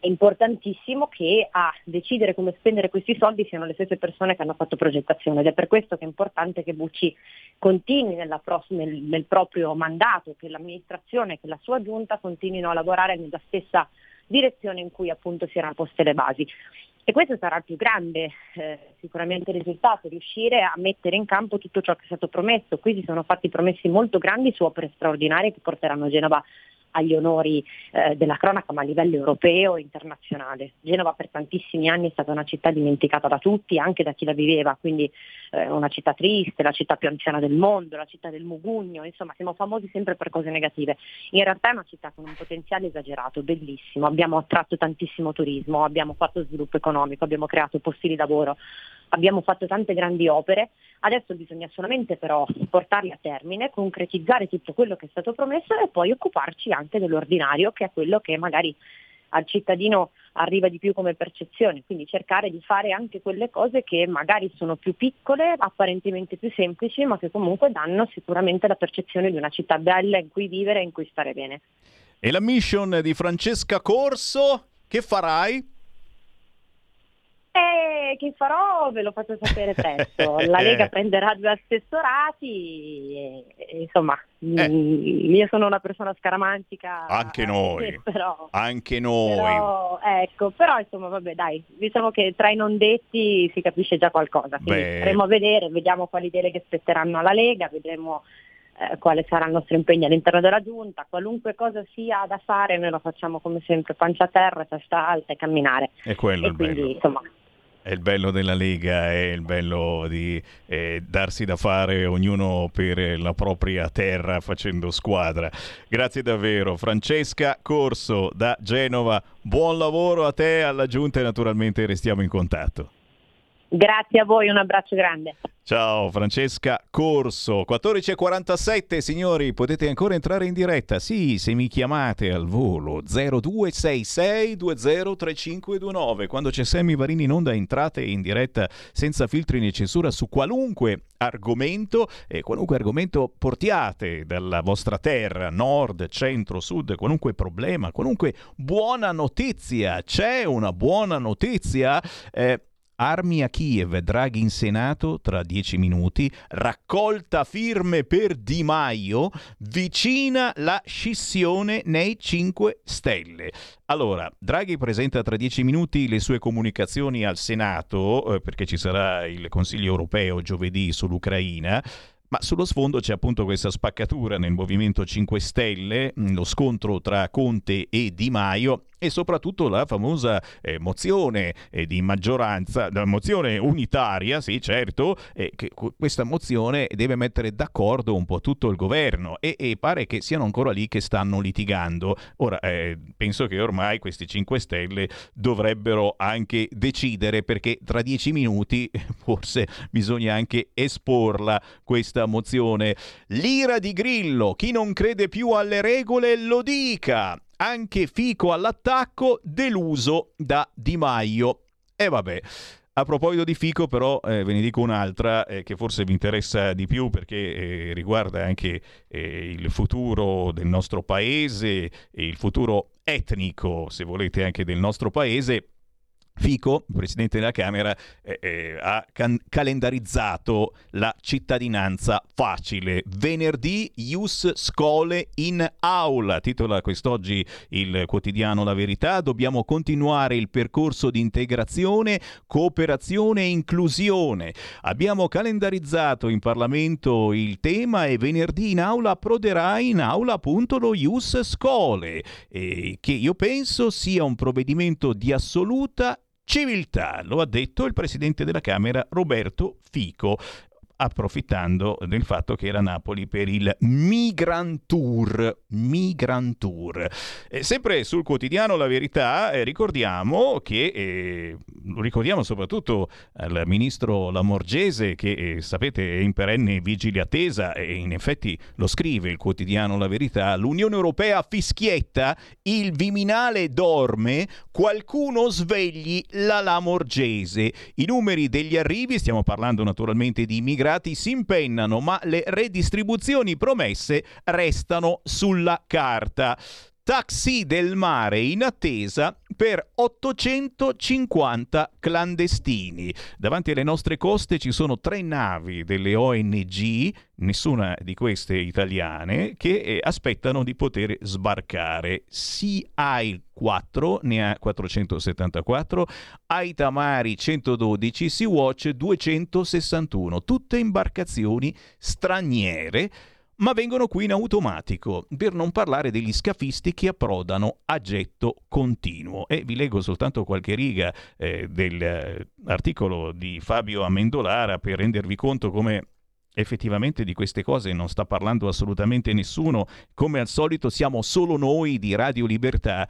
è importantissimo che a decidere come spendere questi soldi siano le stesse persone che hanno fatto progettazione, ed è per questo che è importante che Bucci continui nel proprio mandato, che l'amministrazione, che la sua giunta continuino a lavorare nella stessa direzione in cui appunto si erano poste le basi. E questo sarà il più grande sicuramente risultato, riuscire a mettere in campo tutto ciò che è stato promesso. Qui si sono fatti promessi molto grandi su opere straordinarie che porteranno Genova agli onori della cronaca, ma a livello europeo e internazionale. Genova per tantissimi anni è stata una città dimenticata da tutti, anche da chi la viveva, quindi una città triste, la città più anziana del mondo, la città del mugugno, insomma siamo famosi sempre per cose negative. In realtà è una città con un potenziale esagerato, bellissimo, abbiamo attratto tantissimo turismo, abbiamo fatto sviluppo economico, abbiamo creato posti di lavoro, abbiamo fatto tante grandi opere. Adesso bisogna solamente però portarle a termine, concretizzare tutto quello che è stato promesso e poi occuparci anche dell'ordinario, che è quello che magari al cittadino arriva di più come percezione, quindi cercare di fare anche quelle cose che magari sono più piccole, apparentemente più semplici, ma che comunque danno sicuramente la percezione di una città bella in cui vivere e in cui stare bene. E la mission di Francesca Corso, che farai? Che farò ve lo faccio sapere presto. La Lega prenderà 2 assessorati e, insomma io sono una persona scaramantica, anche noi però insomma vabbè dai, diciamo che tra i non detti si capisce già qualcosa, quindi andremo a vediamo quali deleghe spetteranno alla Lega, vedremo quale sarà il nostro impegno all'interno della giunta. Qualunque cosa sia da fare noi lo facciamo come sempre, pancia a terra, testa alta e camminare. È quello il bello. Quindi, insomma, è il bello della Lega, è il bello di darsi da fare ognuno per la propria terra facendo squadra. Grazie davvero Francesca Corso da Genova, buon lavoro a te, alla Giunta, e naturalmente restiamo in contatto. Grazie a voi, un abbraccio grande. Ciao Francesca Corso. 14.47, signori, potete ancora entrare in diretta, sì, se mi chiamate al volo 0266 203529. Quando c'è Sammy Varin in onda entrate in diretta senza filtri né censura su qualunque argomento, e qualunque argomento portiate dalla vostra terra, nord, centro, sud, qualunque problema, qualunque buona notizia. C'è una buona notizia, armi a Kiev, Draghi in Senato tra 10 minuti, raccolta firme per Di Maio, vicina la scissione nei 5 Stelle. Allora, Draghi presenta tra 10 minuti le sue comunicazioni al Senato, perché ci sarà il Consiglio europeo giovedì sull'Ucraina. Ma sullo sfondo c'è appunto questa spaccatura nel Movimento 5 Stelle, lo scontro tra Conte e Di Maio. e soprattutto la famosa mozione di maggioranza, la mozione unitaria, sì certo, che questa mozione deve mettere d'accordo un po' tutto il governo, e pare che siano ancora lì che stanno litigando. Ora penso che ormai questi 5 Stelle dovrebbero anche decidere, perché tra 10 minuti forse bisogna anche esporla questa mozione. L'ira di Grillo, chi non crede più alle regole lo dica, anche Fico all'attacco, deluso da Di Maio. E vabbè. A proposito di Fico però ve ne dico un'altra che forse vi interessa di più, perché riguarda anche il futuro del nostro paese, il futuro etnico, se volete, anche del nostro paese. Fico, presidente della Camera, ha calendarizzato la cittadinanza facile. Venerdì ius scholae in aula, titola quest'oggi il quotidiano La Verità. Dobbiamo continuare il percorso di integrazione, cooperazione e inclusione. Abbiamo calendarizzato in Parlamento il tema e venerdì in aula approderà in aula appunto lo ius scholae, che io penso sia un provvedimento di assoluta civiltà, lo ha detto il presidente della Camera Roberto Fico, approfittando del fatto che era a Napoli per il Migrantour. Sempre sul quotidiano La Verità ricordiamo che, lo ricordiamo soprattutto al ministro Lamorgese, che sapete è in perenne vigilia attesa, e in effetti lo scrive il quotidiano La Verità: l'Unione Europea fischietta, il Viminale dorme, qualcuno svegli la Lamorgese. I numeri degli arrivi, stiamo parlando naturalmente di migranti, si impennano, ma le redistribuzioni promesse restano sulla carta. Taxi del mare in attesa per 850 clandestini. Davanti alle nostre coste ci sono 3 navi delle ONG, nessuna di queste italiane, che aspettano di poter sbarcare. SIAE 4 ne ha 474, Aitamari 112, Sea-Watch 261, tutte imbarcazioni straniere, ma vengono qui in automatico, per non parlare degli scafisti che approdano a getto continuo. E vi leggo soltanto qualche riga dell'articolo di Fabio Amendolara per rendervi conto come effettivamente di queste cose non sta parlando assolutamente nessuno. Come al solito siamo solo noi di Radio Libertà,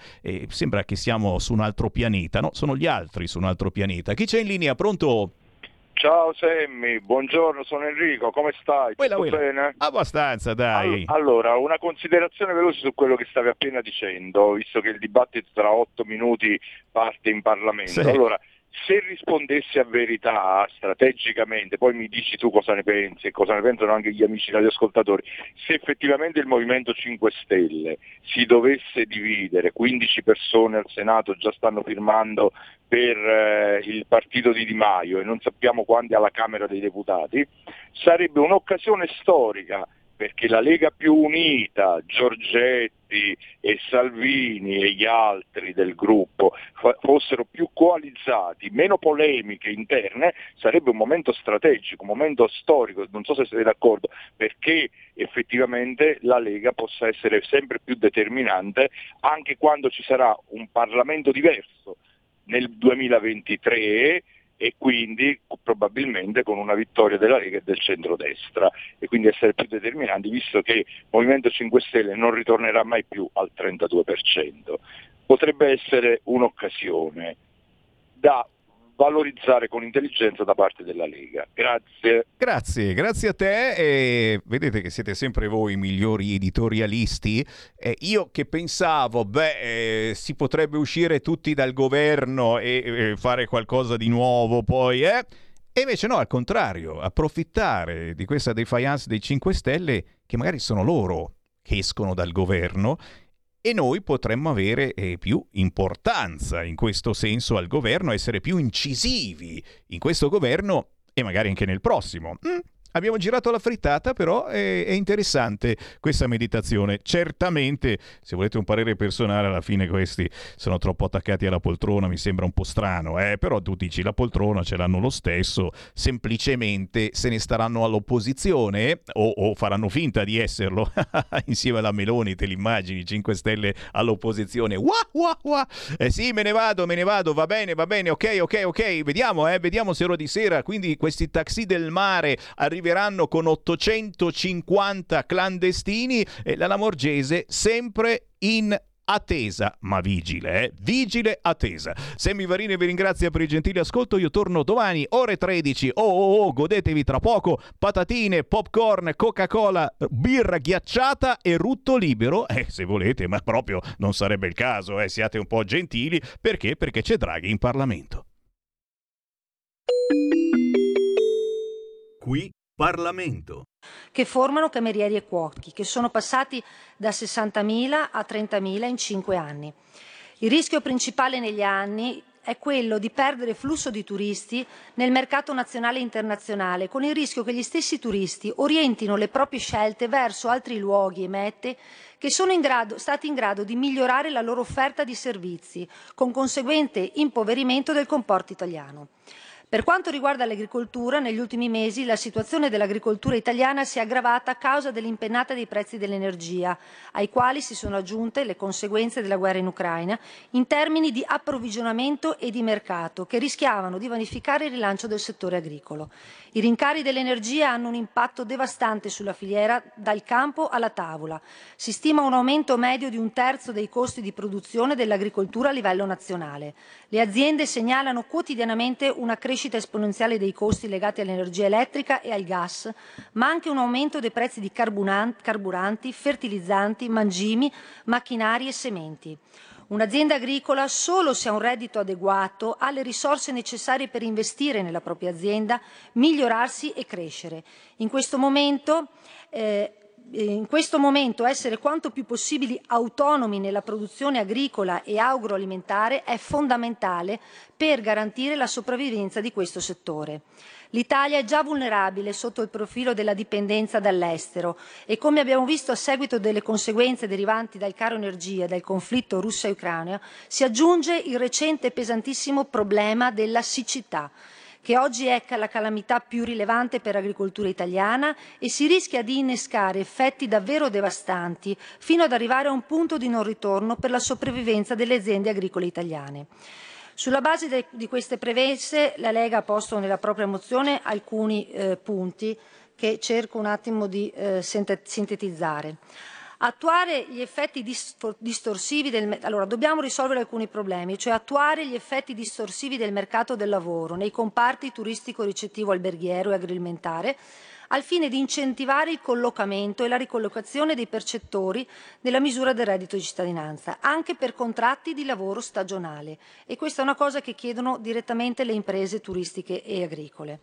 sembra che siamo su un altro pianeta. No, sono gli altri su un altro pianeta. Chi c'è in linea? Pronto? Ciao Sammy, buongiorno, sono Enrico, come stai? Tutto bene? Abbastanza, dai. Allora, una considerazione veloce su quello che stavi appena dicendo, visto che il dibattito tra 8 minuti parte in Parlamento. Sì. Allora, se rispondessi a verità strategicamente, poi mi dici tu cosa ne pensi e cosa ne pensano anche gli amici radioascoltatori, se effettivamente il Movimento 5 Stelle si dovesse dividere, 15 persone al Senato già stanno firmando per il partito di Di Maio e non sappiamo quanti alla Camera dei Deputati, sarebbe un'occasione storica, perché la Lega più unita, Giorgetti e Salvini e gli altri del gruppo fossero più coalizzati, meno polemiche interne, sarebbe un momento strategico, un momento storico, non so se siete d'accordo, perché effettivamente la Lega possa essere sempre più determinante anche quando ci sarà un Parlamento diverso nel 2023, e quindi probabilmente con una vittoria della Lega e del centrodestra, e quindi essere più determinanti, visto che il Movimento 5 Stelle non ritornerà mai più al 32%. Potrebbe essere un'occasione da valorizzare con intelligenza da parte della Lega. Grazie. Grazie a te, e vedete che siete sempre voi i migliori editorialisti. Io che pensavo, si potrebbe uscire tutti dal governo e fare qualcosa di nuovo poi, e invece no, al contrario, approfittare di questa defiance dei 5 Stelle, che magari sono loro che escono dal governo, e noi potremmo avere più importanza in questo senso al governo, essere più incisivi in questo governo e magari anche nel prossimo. Abbiamo girato la frittata, però è interessante questa meditazione. Certamente, se volete un parere personale, alla fine questi sono troppo attaccati alla poltrona, mi sembra un po' strano, però tu dici la poltrona ce l'hanno lo stesso, semplicemente se ne staranno all'opposizione o faranno finta di esserlo insieme alla Meloni, te l'immagini, 5 Stelle all'opposizione, sì, me ne vado, va bene, ok, vediamo se ora di sera, quindi questi taxi del mare arriveranno con 850 clandestini e la Lamorgese sempre in attesa, ma vigile attesa. Sammy Varin vi ringrazia per il gentile ascolto, io torno domani ore 13, godetevi tra poco patatine, popcorn, Coca-Cola, birra ghiacciata e rutto libero, se volete, ma proprio non sarebbe il caso, siate un po' gentili, perché c'è Draghi in Parlamento. Qui Parlamento. Che formano camerieri e cuochi, che sono passati da 60.000 a 30.000 in 5 anni. Il rischio principale negli anni è quello di perdere flusso di turisti nel mercato nazionale e internazionale, con il rischio che gli stessi turisti orientino le proprie scelte verso altri luoghi e mete che sono stati in grado di migliorare la loro offerta di servizi, con conseguente impoverimento del comparto italiano. Per quanto riguarda l'agricoltura, negli ultimi mesi la situazione dell'agricoltura italiana si è aggravata a causa dell'impennata dei prezzi dell'energia, ai quali si sono aggiunte le conseguenze della guerra in Ucraina, in termini di approvvigionamento e di mercato, che rischiavano di vanificare il rilancio del settore agricolo. I rincari dell'energia hanno un impatto devastante sulla filiera, dal campo alla tavola. Si stima un aumento medio di 1/3 dei costi di produzione dell'agricoltura a livello nazionale. Le aziende segnalano quotidianamente una crescita esponenziale dei costi legati all'energia elettrica e al gas, ma anche un aumento dei prezzi di carburanti, fertilizzanti, mangimi, macchinari e sementi. Un'azienda agricola, solo se ha un reddito adeguato, ha le risorse necessarie per investire nella propria azienda, migliorarsi e crescere. In questo momento essere quanto più possibili autonomi nella produzione agricola e agroalimentare è fondamentale per garantire la sopravvivenza di questo settore. L'Italia è già vulnerabile sotto il profilo della dipendenza dall'estero e, come abbiamo visto a seguito delle conseguenze derivanti dal caro energia e dal conflitto Russia-Ucraina, si aggiunge il recente e pesantissimo problema della siccità, che oggi è la calamità più rilevante per l'agricoltura italiana e si rischia di innescare effetti davvero devastanti fino ad arrivare a un punto di non ritorno per la sopravvivenza delle aziende agricole italiane. Sulla base di queste premesse, la Lega ha posto nella propria mozione alcuni punti che cerco un attimo di sintetizzare. Dobbiamo risolvere alcuni problemi, cioè attuare gli effetti distorsivi del mercato del lavoro nei comparti turistico, ricettivo, alberghiero e agroalimentare, al fine di incentivare il collocamento e la ricollocazione dei percettori della misura del reddito di cittadinanza, anche per contratti di lavoro stagionale. E questa è una cosa che chiedono direttamente le imprese turistiche e agricole.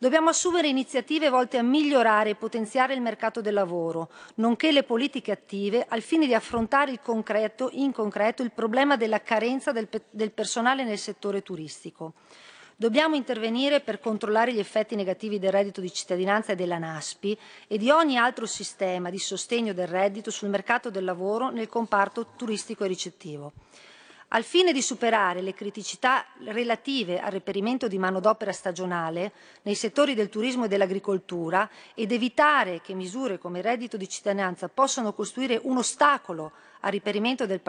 Dobbiamo assumere iniziative volte a migliorare e potenziare il mercato del lavoro, nonché le politiche attive, al fine di affrontare in concreto il problema della carenza del personale nel settore turistico. Dobbiamo intervenire per controllare gli effetti negativi del reddito di cittadinanza e della NASPI e di ogni altro sistema di sostegno del reddito sul mercato del lavoro nel comparto turistico e ricettivo. Al fine di superare le criticità relative al reperimento di manodopera stagionale nei settori del turismo e dell'agricoltura ed evitare che misure come il reddito di cittadinanza possano costituire un ostacolo al reperimento del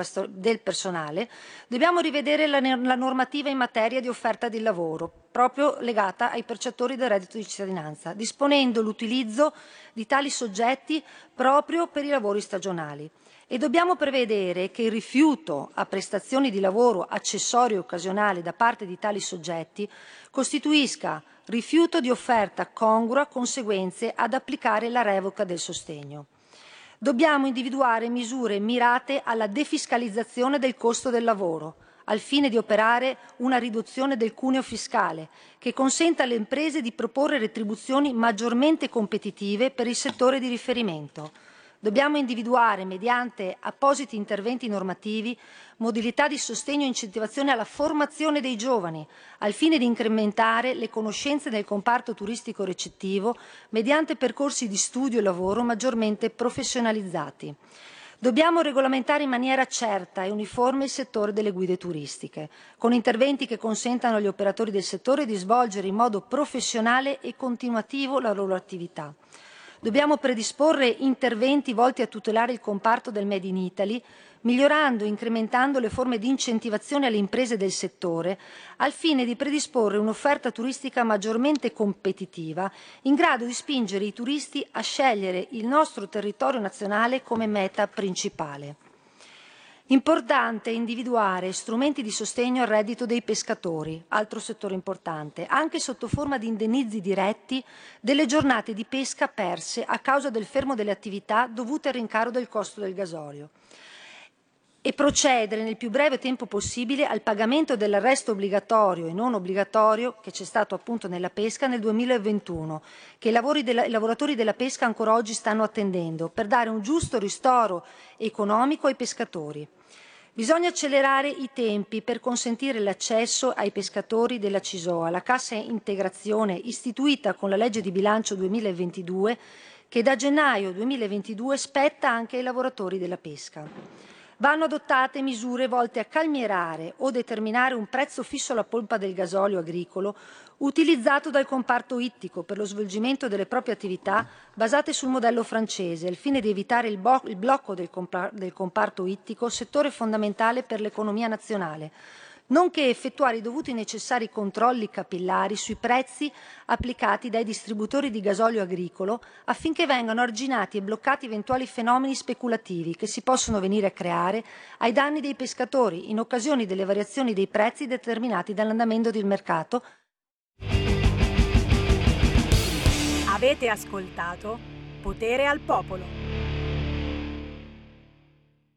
personale, dobbiamo rivedere la normativa in materia di offerta di lavoro, proprio legata ai percettori del reddito di cittadinanza, disponendo l'utilizzo di tali soggetti proprio per i lavori stagionali. E dobbiamo prevedere che il rifiuto a prestazioni di lavoro accessorio e occasionale da parte di tali soggetti costituisca rifiuto di offerta congrua, conseguenze ad applicare la revoca del sostegno. Dobbiamo individuare misure mirate alla defiscalizzazione del costo del lavoro, al fine di operare una riduzione del cuneo fiscale che consenta alle imprese di proporre retribuzioni maggiormente competitive per il settore di riferimento. Dobbiamo individuare, mediante appositi interventi normativi, modalità di sostegno e incentivazione alla formazione dei giovani, al fine di incrementare le conoscenze nel comparto turistico recettivo, mediante percorsi di studio e lavoro maggiormente professionalizzati. Dobbiamo regolamentare in maniera certa e uniforme il settore delle guide turistiche, con interventi che consentano agli operatori del settore di svolgere in modo professionale e continuativo la loro attività. Dobbiamo predisporre interventi volti a tutelare il comparto del Made in Italy, migliorando e incrementando le forme di incentivazione alle imprese del settore, al fine di predisporre un'offerta turistica maggiormente competitiva, in grado di spingere i turisti a scegliere il nostro territorio nazionale come meta principale. Importante individuare strumenti di sostegno al reddito dei pescatori, altro settore importante, anche sotto forma di indennizi diretti delle giornate di pesca perse a causa del fermo delle attività dovute al rincaro del costo del gasolio, e procedere nel più breve tempo possibile al pagamento dell'arresto obbligatorio e non obbligatorio che c'è stato appunto nella pesca nel 2021, che i lavoratori della pesca ancora oggi stanno attendendo, per dare un giusto ristoro economico ai pescatori. Bisogna accelerare i tempi per consentire l'accesso ai pescatori della CISOA, la cassa integrazione istituita con la legge di bilancio 2022, che da gennaio 2022 spetta anche ai lavoratori della pesca. Vanno adottate misure volte a calmierare o determinare un prezzo fisso alla pompa del gasolio agricolo utilizzato dal comparto ittico per lo svolgimento delle proprie attività basate sul modello francese, al fine di evitare il blocco del comparto ittico, settore fondamentale per l'economia nazionale, nonché effettuare i dovuti necessari controlli capillari sui prezzi applicati dai distributori di gasolio agricolo, affinché vengano arginati e bloccati eventuali fenomeni speculativi che si possono venire a creare ai danni dei pescatori in occasione delle variazioni dei prezzi determinati dall'andamento del mercato. Avete ascoltato Potere al Popolo.